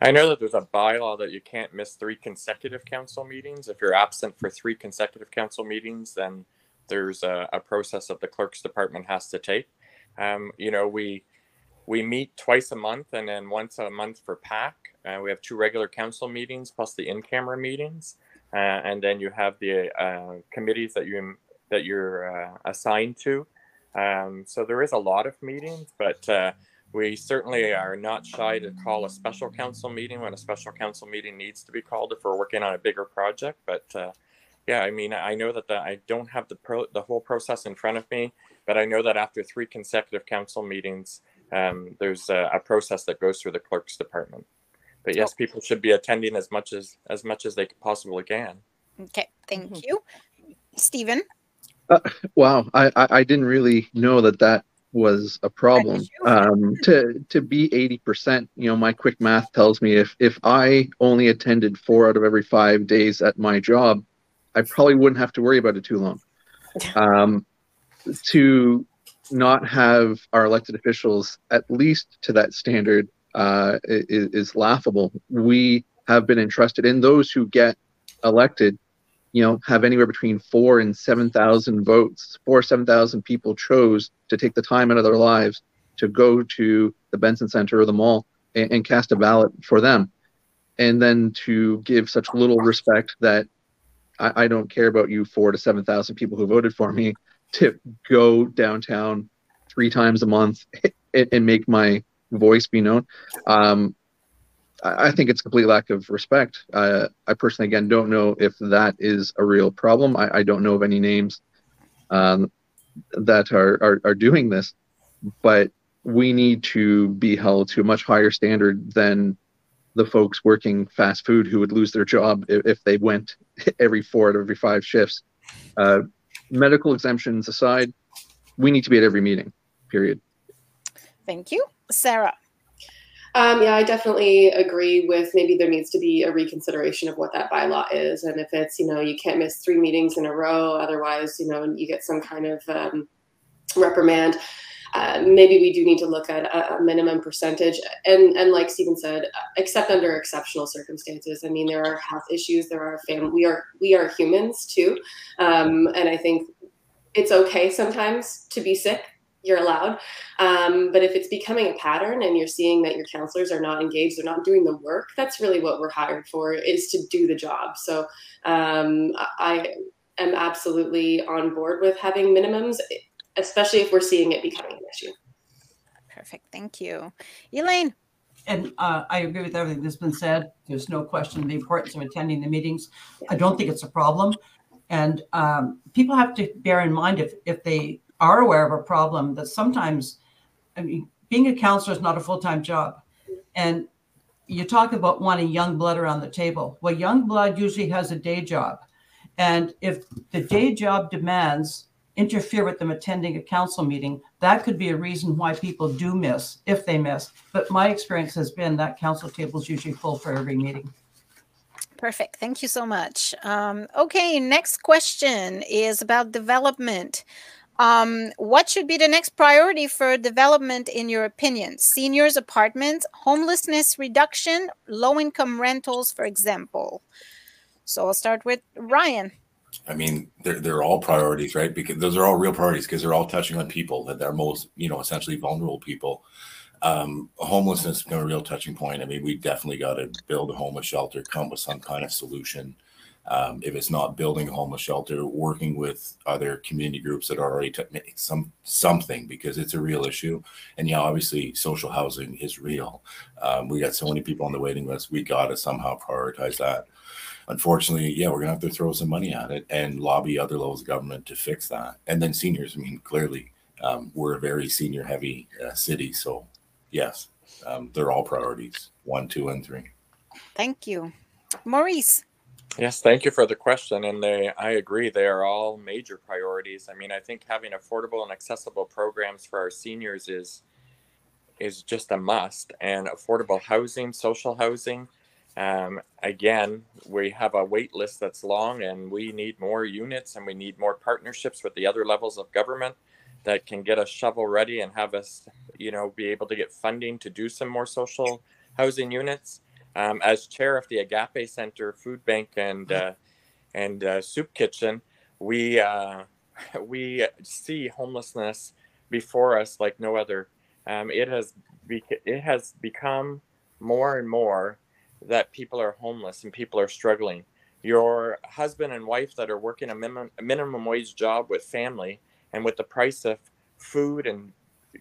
I know that there's a bylaw that you can't miss 3 consecutive council meetings. If you're absent for 3 consecutive council meetings, then there's a process that the clerk's department has to take. You know, we meet twice a month and then once a month for PAC. We have 2 regular council meetings plus the in-camera meetings. And then you have the committees that you're assigned to. So there is a lot of meetings, but we certainly are not shy to call a special council meeting when a special council meeting needs to be called if we're working on a bigger project. But yeah, I mean, I know that I don't have the whole process in front of me, but I know that after 3 consecutive council meetings, there's a process that goes through the clerk's department. But yes, people should be attending as much as they possibly can. Okay, thank you, Stephen. Wow, I didn't really know that was a problem. To be 80%, you know, my quick math tells me if I only attended 4 out of every 5 days at my job, I probably wouldn't have to worry about it too long. To not have our elected officials at least to that standard is laughable. We have been entrusted, and those who get elected, you know, have anywhere between 4,000 and 7,000 votes. 4,000 or 7,000 people chose to take the time out of their lives to go to the Benson Center or the mall and cast a ballot for them. And then to give such little respect that I don't care about you 4,000 to 7,000 people who voted for me to go downtown 3 times a month and make my voice be known. I think it's a complete lack of respect. I personally, again, don't know if that is a real problem. I don't know of any names that are doing this, but we need to be held to a much higher standard than the folks working fast food who would lose their job if they went every 4 out of every 5 shifts. Medical exemptions aside, we need to be at every meeting, period. Thank you. Sarah. Yeah, I definitely agree with maybe there needs to be a reconsideration of what that bylaw is. And if it's, you know, you can't miss 3 meetings in a row, otherwise, you know, you get some kind of reprimand. Maybe we do need to look at a minimum percentage. And like Stephen said, except under exceptional circumstances. I mean, there are health issues, there are family, we are humans too. And I think it's okay sometimes to be sick. You're allowed. But if it's becoming a pattern and you're seeing that your counselors are not engaged, they're not doing the work, that's really what we're hired for, is to do the job. So I am absolutely on board with having minimums, especially if we're seeing it becoming an issue. Perfect. Thank you. Elaine. And I agree with everything that's been said. There's no question of the importance of attending the meetings. Yeah. I don't think it's a problem. And people have to bear in mind if they are aware of a problem that sometimes, I mean, being a counselor is not a full-time job. And you talk about wanting young blood around the table. Well, young blood usually has a day job. And if the day job demands interfere with them attending a council meeting, that could be a reason why people do miss, if they miss. But my experience has been that council table is usually full for every meeting. Perfect. Thank you so much. Okay, next question is about development. What should be the next priority for development in your opinion? Seniors apartments, homelessness reduction, low-income rentals, for example. So I'll start with Ryan. I mean, they're all priorities, right? Because those are all real priorities, because they're all touching on people that they're most, you know, essentially vulnerable people. Homelessness has been a real touching point. I mean, we definitely got to build a homeless shelter, come with some kind of solution. If it's not building a homeless shelter, working with other community groups that are already something, because it's a real issue. And yeah, obviously social housing is real. We got so many people on the waiting list. We got to somehow prioritize that. Unfortunately, yeah, we're gonna have to throw some money at it and lobby other levels of government to fix that. And then seniors, I mean, clearly we're a very senior heavy city. So yes, they're all priorities, 1, 2, and 3. Thank you. Maurice. Yes, thank you for the question. And I agree, they are all major priorities. I mean, I think having affordable and accessible programs for our seniors is just a must, and affordable housing, social housing. Again, we have a wait list that's long, and we need more units, and we need more partnerships with the other levels of government that can get us shovel ready and have us, you know, be able to get funding to do some more social housing units. As chair of the Agape Centre food bank and soup kitchen, we see homelessness before us like no other. It has become more and more that people are homeless and people are struggling. Your husband and wife that are working a minimum wage job with family, and with the price of food and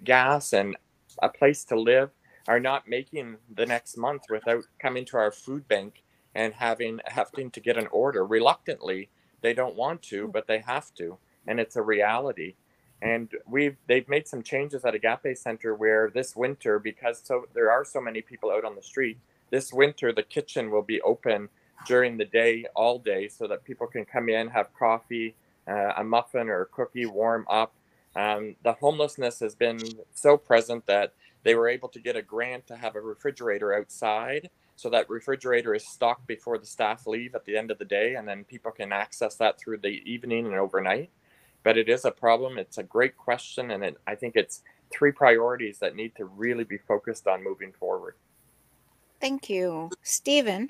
gas and a place to live, are not making the next month without coming to our food bank and having to get an order. Reluctantly, they don't want to, but they have to, and it's a reality. And they've made some changes at Agape Centre where this winter, because there are so many people out on the street, this winter, the kitchen will be open during the day, all day, so that people can come in, have coffee, a muffin or a cookie, warm up. The homelessness has been so present that they were able to get a grant to have a refrigerator outside, so that refrigerator is stocked before the staff leave at the end of the day, and then people can access that through the evening and overnight. But it is a problem. It's a great question, and I think it's 3 priorities that need to really be focused on moving forward. Thank you. Stephen.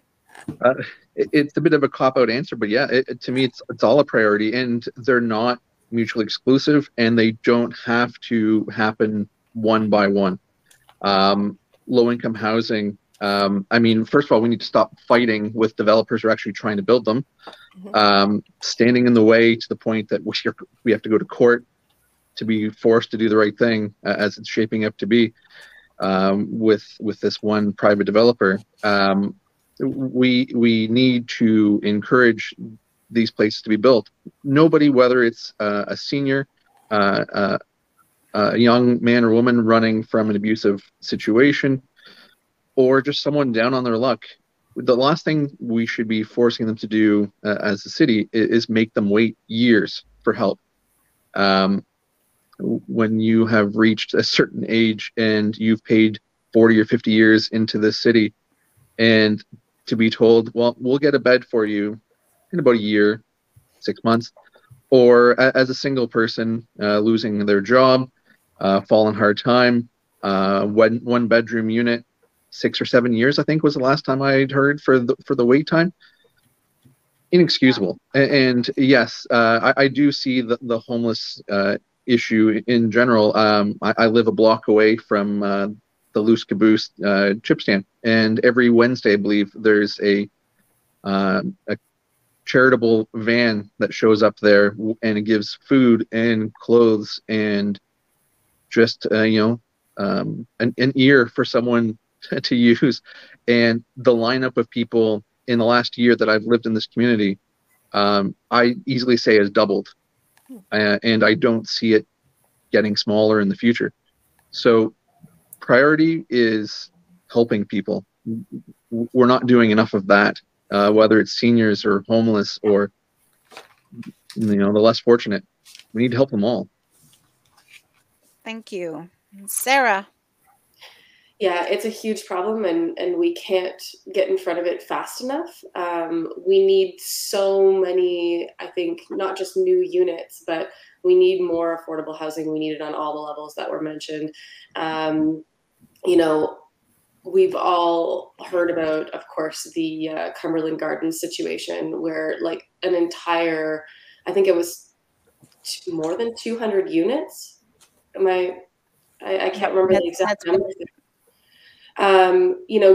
It's a bit of a cop-out answer, but yeah, to me, it's all a priority, and they're not mutually exclusive, and they don't have to happen one by one. Low-income housing, I mean, first of all, we need to stop fighting with developers who are actually trying to build them, standing in the way to the point that we have to go to court. to be forced to do the right thing as it's shaping up to be with this one private developer. We need to encourage these places to be built. Nobody, whether it's a senior, a young man or woman running from an abusive situation, or just someone down on their luck, the last thing we should be forcing them to do as a city is make them wait years for help. When you have reached a certain age and you've paid 40 or 50 years into this city, and to be told, well, we'll get a bed for you in about a year, 6 months, or as a single person losing their job, fallen hard time, one bedroom unit, 6 or 7 years, I think was the last time I'd heard for the wait time. Inexcusable. And yes, I do see the homeless issue in general. I live a block away from the Loose Caboose chip stand, and every Wednesday, I believe, there's a charitable van that shows up there, and it gives food and clothes and just an ear for someone to use. And the lineup of people in the last year that I've lived in this community, I easily say has doubled, and I don't see it getting smaller in the future. So priority is helping people. We're not doing enough of that, whether it's seniors or homeless or the less fortunate. We need to help them all. Thank you. Sarah. Yeah, it's a huge problem, and we can't get in front of it fast enough. We need so many, I think, not just new units, but we need more affordable housing. We need it on all the levels that were mentioned. We've all heard about, of course, the Cumberland Gardens situation, where like an entire, I think it was more than 200 units. I can't remember the exact number.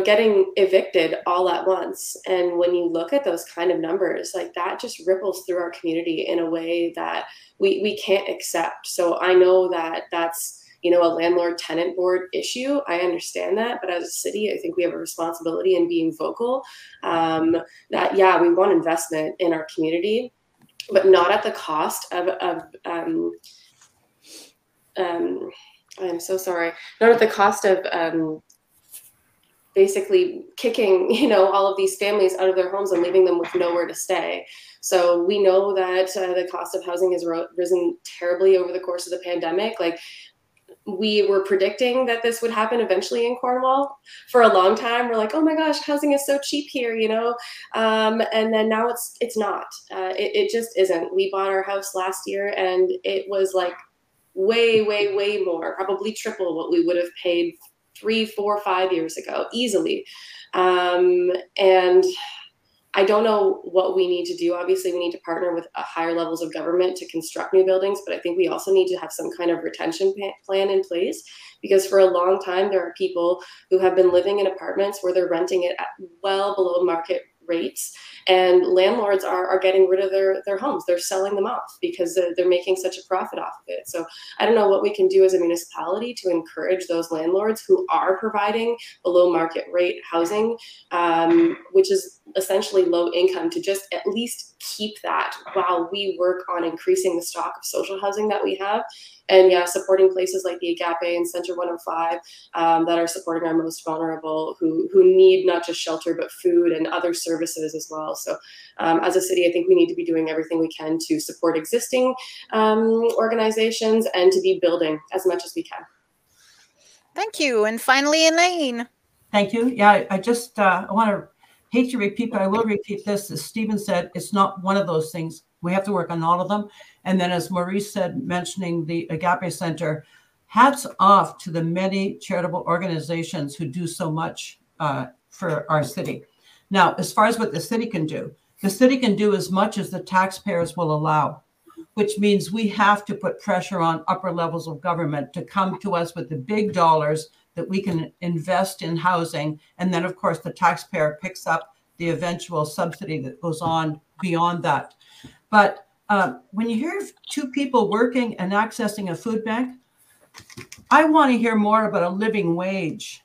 Getting evicted all at once. And when you look at those kind of numbers, like that just ripples through our community in a way that we can't accept. So I know that that's, a landlord-tenant board issue. I understand that. But as a city, I think we have a responsibility in being vocal that, yeah, we want investment in our community, but not at the cost of I'm so sorry, not at the cost of, basically kicking, all of these families out of their homes and leaving them with nowhere to stay. So we know that the cost of housing has risen terribly over the course of the pandemic. Like, we were predicting that this would happen eventually in Cornwall for a long time. We're like, oh my gosh, housing is so cheap here, and then now it's not. It just isn't. We bought our house last year and it was like way, way, way more, probably triple what we would have paid 3, 4, 5 years ago, easily. And I don't know what we need to do. Obviously, we need to partner with higher levels of government to construct new buildings, but I think we also need to have some kind of retention plan in place, because for a long time, there are people who have been living in apartments where they're renting it at well below market rates, and landlords are getting rid of their homes. They're selling them off because they're making such a profit off of it. So I don't know what we can do as a municipality to encourage those landlords who are providing below market rate housing, which is essentially low income, to just at least keep that while we work on increasing the stock of social housing that we have. And yeah, supporting places like the Agape and Centre 105 that are supporting our most vulnerable, who need not just shelter, but food and other services as well. So as a city, I think we need to be doing everything we can to support existing organizations and to be building as much as we can. Thank you. And finally, Elaine. Thank you. Yeah, I just hate to repeat, but I will repeat this. As Stephen said, it's not one of those things. We have to work on all of them. And then, as Maurice said, mentioning the Agape Centre, hats off to the many charitable organizations who do so much for our city. Now, as far as what the city can do as much as the taxpayers will allow, which means we have to put pressure on upper levels of government to come to us with the big dollars that we can invest in housing. And then, of course, the taxpayer picks up the eventual subsidy that goes on beyond that. But When you hear of two people working and accessing a food bank, I want to hear more about a living wage.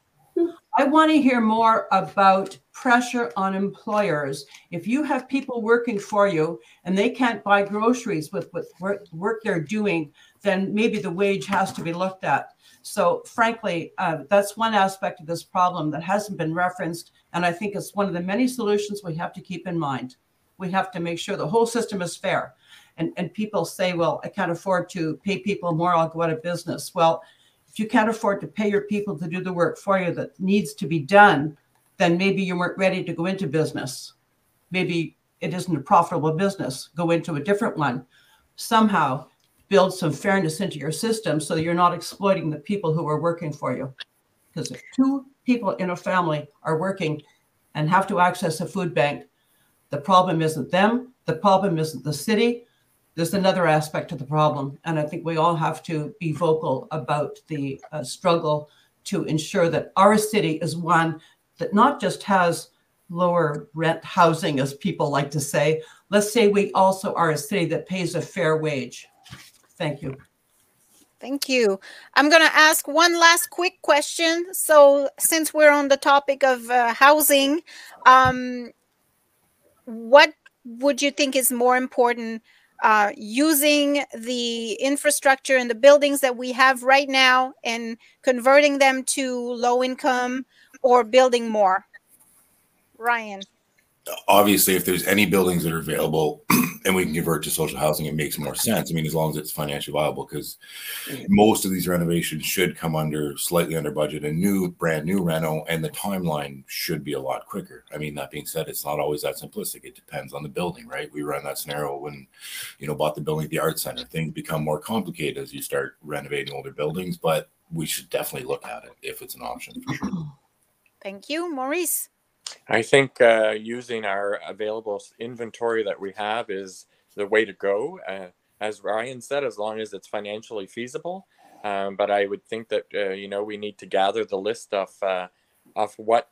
I want to hear more about pressure on employers. If you have people working for you and they can't buy groceries with work they're doing, then maybe the wage has to be looked at. So frankly, that's one aspect of this problem that hasn't been referenced. And I think it's one of the many solutions we have to keep in mind. We have to make sure the whole system is fair. And people say, well, I can't afford to pay people more, I'll go out of business. Well, if you can't afford to pay your people to do the work for you that needs to be done, then maybe you weren't ready to go into business. Maybe it isn't a profitable business. Go into a different one. Somehow build some fairness into your system so that you're not exploiting the people who are working for you. Because if two people in a family are working and have to access a food bank, the problem isn't them. The problem isn't the city. There's another aspect to the problem, and I think we all have to be vocal about the struggle to ensure that our city is one that not just has lower rent housing, as people like to say. Let's say we also are a city that pays a fair wage. Thank you. Thank you. I'm going to ask one last quick question. So since we're on the topic of housing, what would you think is more important? Using the infrastructure and the buildings that we have right now and converting them to low income, or building more? Ryan. Obviously, if there's any buildings that are available and we can convert to social housing, it makes more sense. I mean, as long as it's financially viable, because most of these renovations should come under slightly under budget, and brand new reno, and the timeline should be a lot quicker. I mean, that being said, it's not always that simplistic. It depends on the building, right? We ran that scenario when, you know, bought the building at the Arts Center. Things become more complicated as you start renovating older buildings, but we should definitely look at it if it's an option. For sure. Thank you, Maurice. I think using our available inventory that we have is the way to go. As Ryan said, as long as it's financially feasible. But I would think that, you know, we need to gather the list of what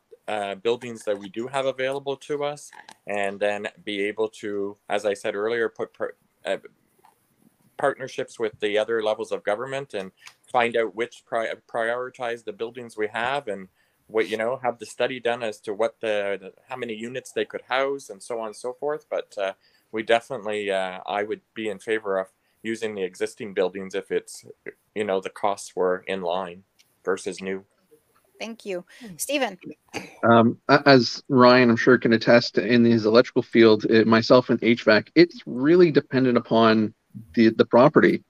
buildings that we do have available to us, and then be able to, as I said earlier, put partnerships with the other levels of government and find out which prioritize the buildings we have, and what, you know, have the study done as to what the how many units they could house, and so on and so forth. But we definitely, I would be in favor of using the existing buildings if it's, you know, the costs were in line versus new. Thank you, Stephen. As Ryan, I'm sure, can attest, in his electrical field, myself in HVAC, it's really dependent upon the property,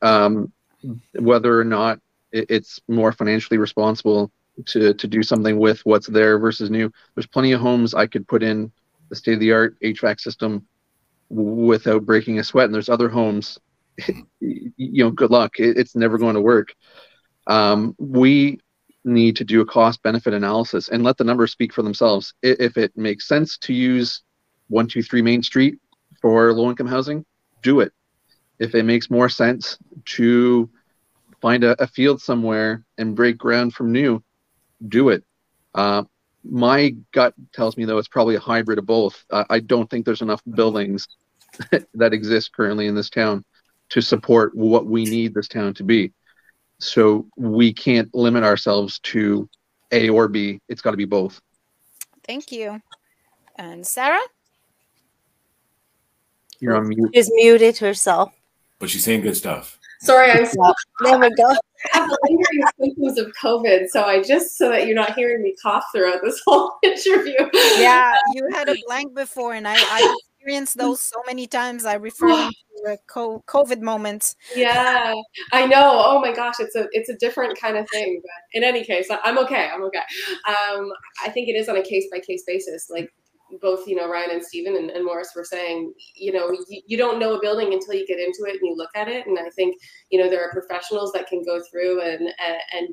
whether or not it's more financially responsible to do something with what's there versus new. There's plenty of homes I could put in the state-of-the-art HVAC system without breaking a sweat, and there's other homes, you know, good luck, it's never going to work. We need to do a cost-benefit analysis and let the numbers speak for themselves. If it makes sense to use 123 Main Street for low-income housing, do it. If it makes more sense to find a field somewhere and break ground from new, do it. My gut tells me, though, it's probably a hybrid of both. I don't think there's enough buildings that exist currently in this town to support what we need this town to be. So we can't limit ourselves to A or B. It's got to be both. Thank you. And Sarah? You're on mute. She's muted herself. But she's saying good stuff. Sorry, I'm still. There we go. I have the lingering symptoms of COVID, so I just, so that you're not hearing me cough throughout this whole interview. Yeah, you had a blank before, and I experienced those so many times. I refer to COVID moments. Yeah, I know. Oh my gosh, it's a different kind of thing. But in any case, I'm okay. I'm okay. I think it is on a case by case basis, like both, you know, Ryan and Stephen and Morris were saying, you know, you don't know a building until you get into it and you look at it. And I think, you know, there are professionals that can go through and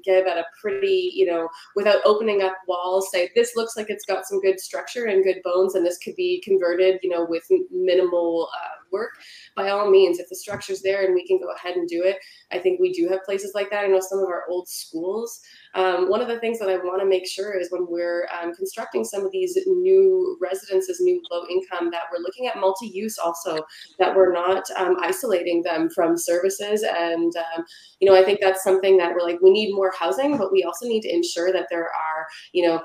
give at a pretty, you know, without opening up walls, say this looks like it's got some good structure and good bones, and this could be converted, you know, with minimal work, by all means, if the structure's there and we can go ahead and do it, I think we do have places like that. I know some of our old schools. One of the things that I want to make sure is when we're constructing some of these new residences, new low income, that we're looking at multi-use also, that we're not isolating them from services. And, you know, I think that's something that we're like, we need more housing, but we also need to ensure that there are, you know,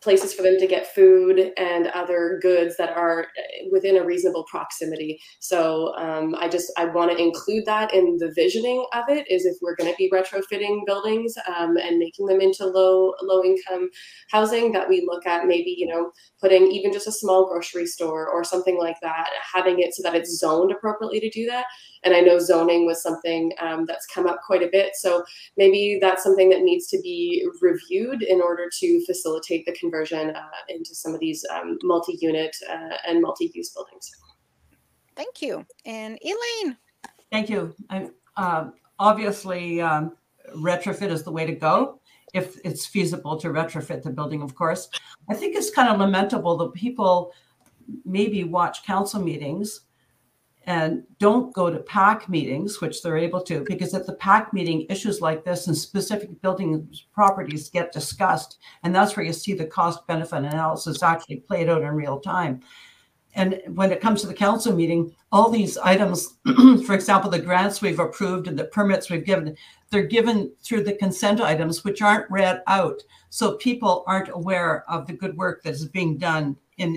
places for them to get food and other goods that are within a reasonable proximity. So I want to include that in the visioning of it, is if we're going to be retrofitting buildings and making them into low income housing, that we look at maybe, you know, putting even just a small grocery store or something like that, having it so that it's zoned appropriately to do that. And I know zoning was something that's come up quite a bit. So maybe that's something that needs to be reviewed in order to facilitate the conversion into some of these multi-unit and multi-use buildings. Thank you. And Elaine. Thank you. Obviously, retrofit is the way to go, if it's feasible to retrofit the building, of course. I think it's kind of lamentable that people maybe watch council meetings and don't go to PAC meetings, which they're able to, because at the PAC meeting, issues like this and specific building properties get discussed. And that's where you see the cost benefit analysis actually played out in real time. And when it comes to the council meeting, all these items, for example, the grants we've approved and the permits we've given, they're given through the consent items, which aren't read out. So people aren't aware of the good work that is being done on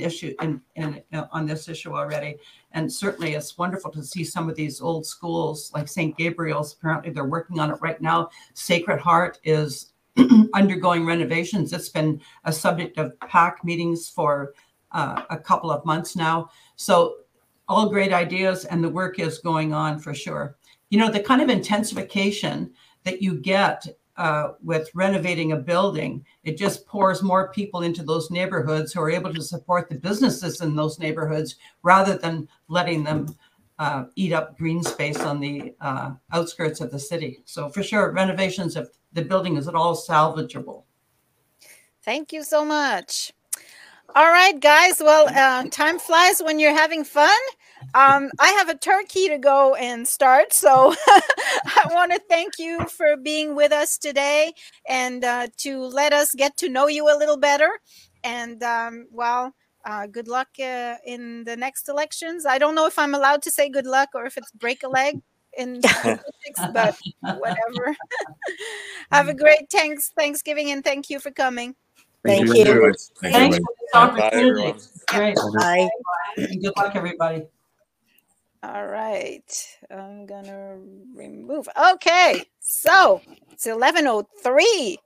this issue already. And certainly it's wonderful to see some of these old schools like St. Gabriel's. Apparently they're working on it right now. Sacred Heart is undergoing renovations. It's been a subject of PAC meetings for a couple of months now. So all great ideas, and the work is going on for sure. You know, the kind of intensification that you get with renovating a building, it just pours more people into those neighborhoods who are able to support the businesses in those neighborhoods, rather than letting them eat up green space on the outskirts of the city. So for sure, renovations of the building is at all salvageable. Thank you so much. All right, guys. Well, time flies when you're having fun. I have a turkey to go and start, so I want to thank you for being with us today and to let us get to know you a little better. And good luck in the next elections. I don't know if I'm allowed to say good luck or if it's break a leg in politics, but whatever. Have a great Thanksgiving, and thank you for coming. Thank you. Thanks for this opportunity. Bye. Bye. Good luck, everybody. All right, I'm gonna remove. Okay, so it's 11:03.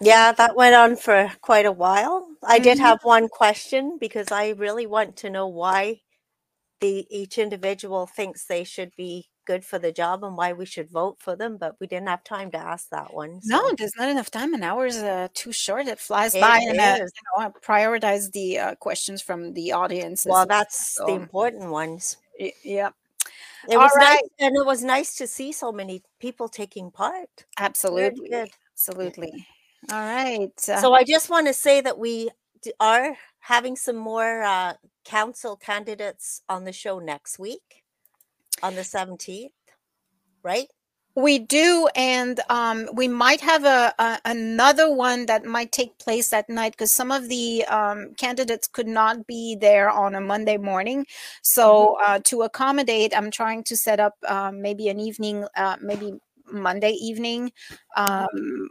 Yeah, that went on for quite a while. I did have one question, because I really want to know why each individual thinks they should be good for the job and why we should vote for them, but we didn't have time to ask that one. So. No, there's not enough time. An hour is too short. It flies by. And you know, I prioritize the questions from the audience. Well, that's the important ones. Yeah. It was nice, and it was nice to see so many people taking part. Absolutely. Absolutely. All right. So I just want to say that we are having some more council candidates on the show next week on the 17th, right? We do, and we might have another one that might take place that night, because some of the candidates could not be there on a Monday morning. So to accommodate, I'm trying to set up maybe an evening, maybe Monday evening,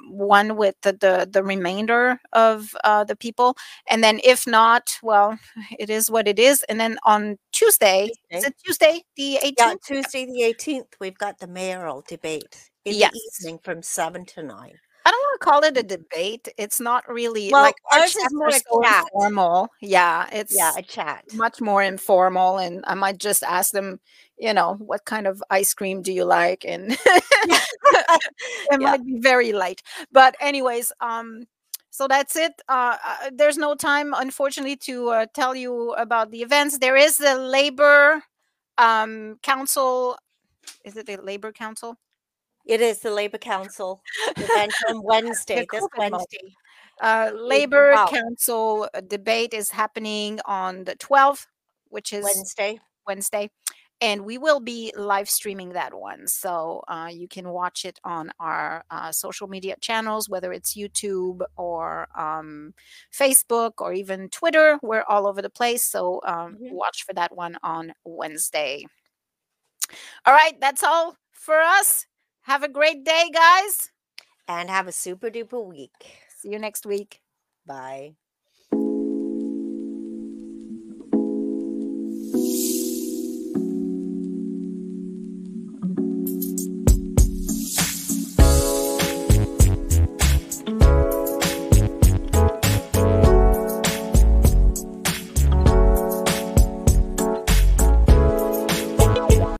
one with the remainder of the people. And then if not, well, it is what it is. And then on Tuesday. Is it Tuesday the 18th? Yeah, Tuesday the 18th, we've got the mayoral debate in the evening from 7 to 9. I don't want to call it a debate. It's not really ours is more informal. Yeah, it's a chat. Much more informal, and I might just ask them, you know, what kind of ice cream do you like? And it might be very light. But anyways, so that's it. There's no time, unfortunately, to tell you about the events. There is the Labor Council. Is it the Labor Council? It is the Labor Council event on Wednesday, this Wednesday. Labor Council debate is happening on the 12th, which is Wednesday. And we will be live streaming that one. So you can watch it on our social media channels, whether it's YouTube or Facebook or even Twitter. We're all over the place. So watch for that one on Wednesday. All right, that's all for us. Have a great day, guys. And have a super duper week. See you next week. Bye.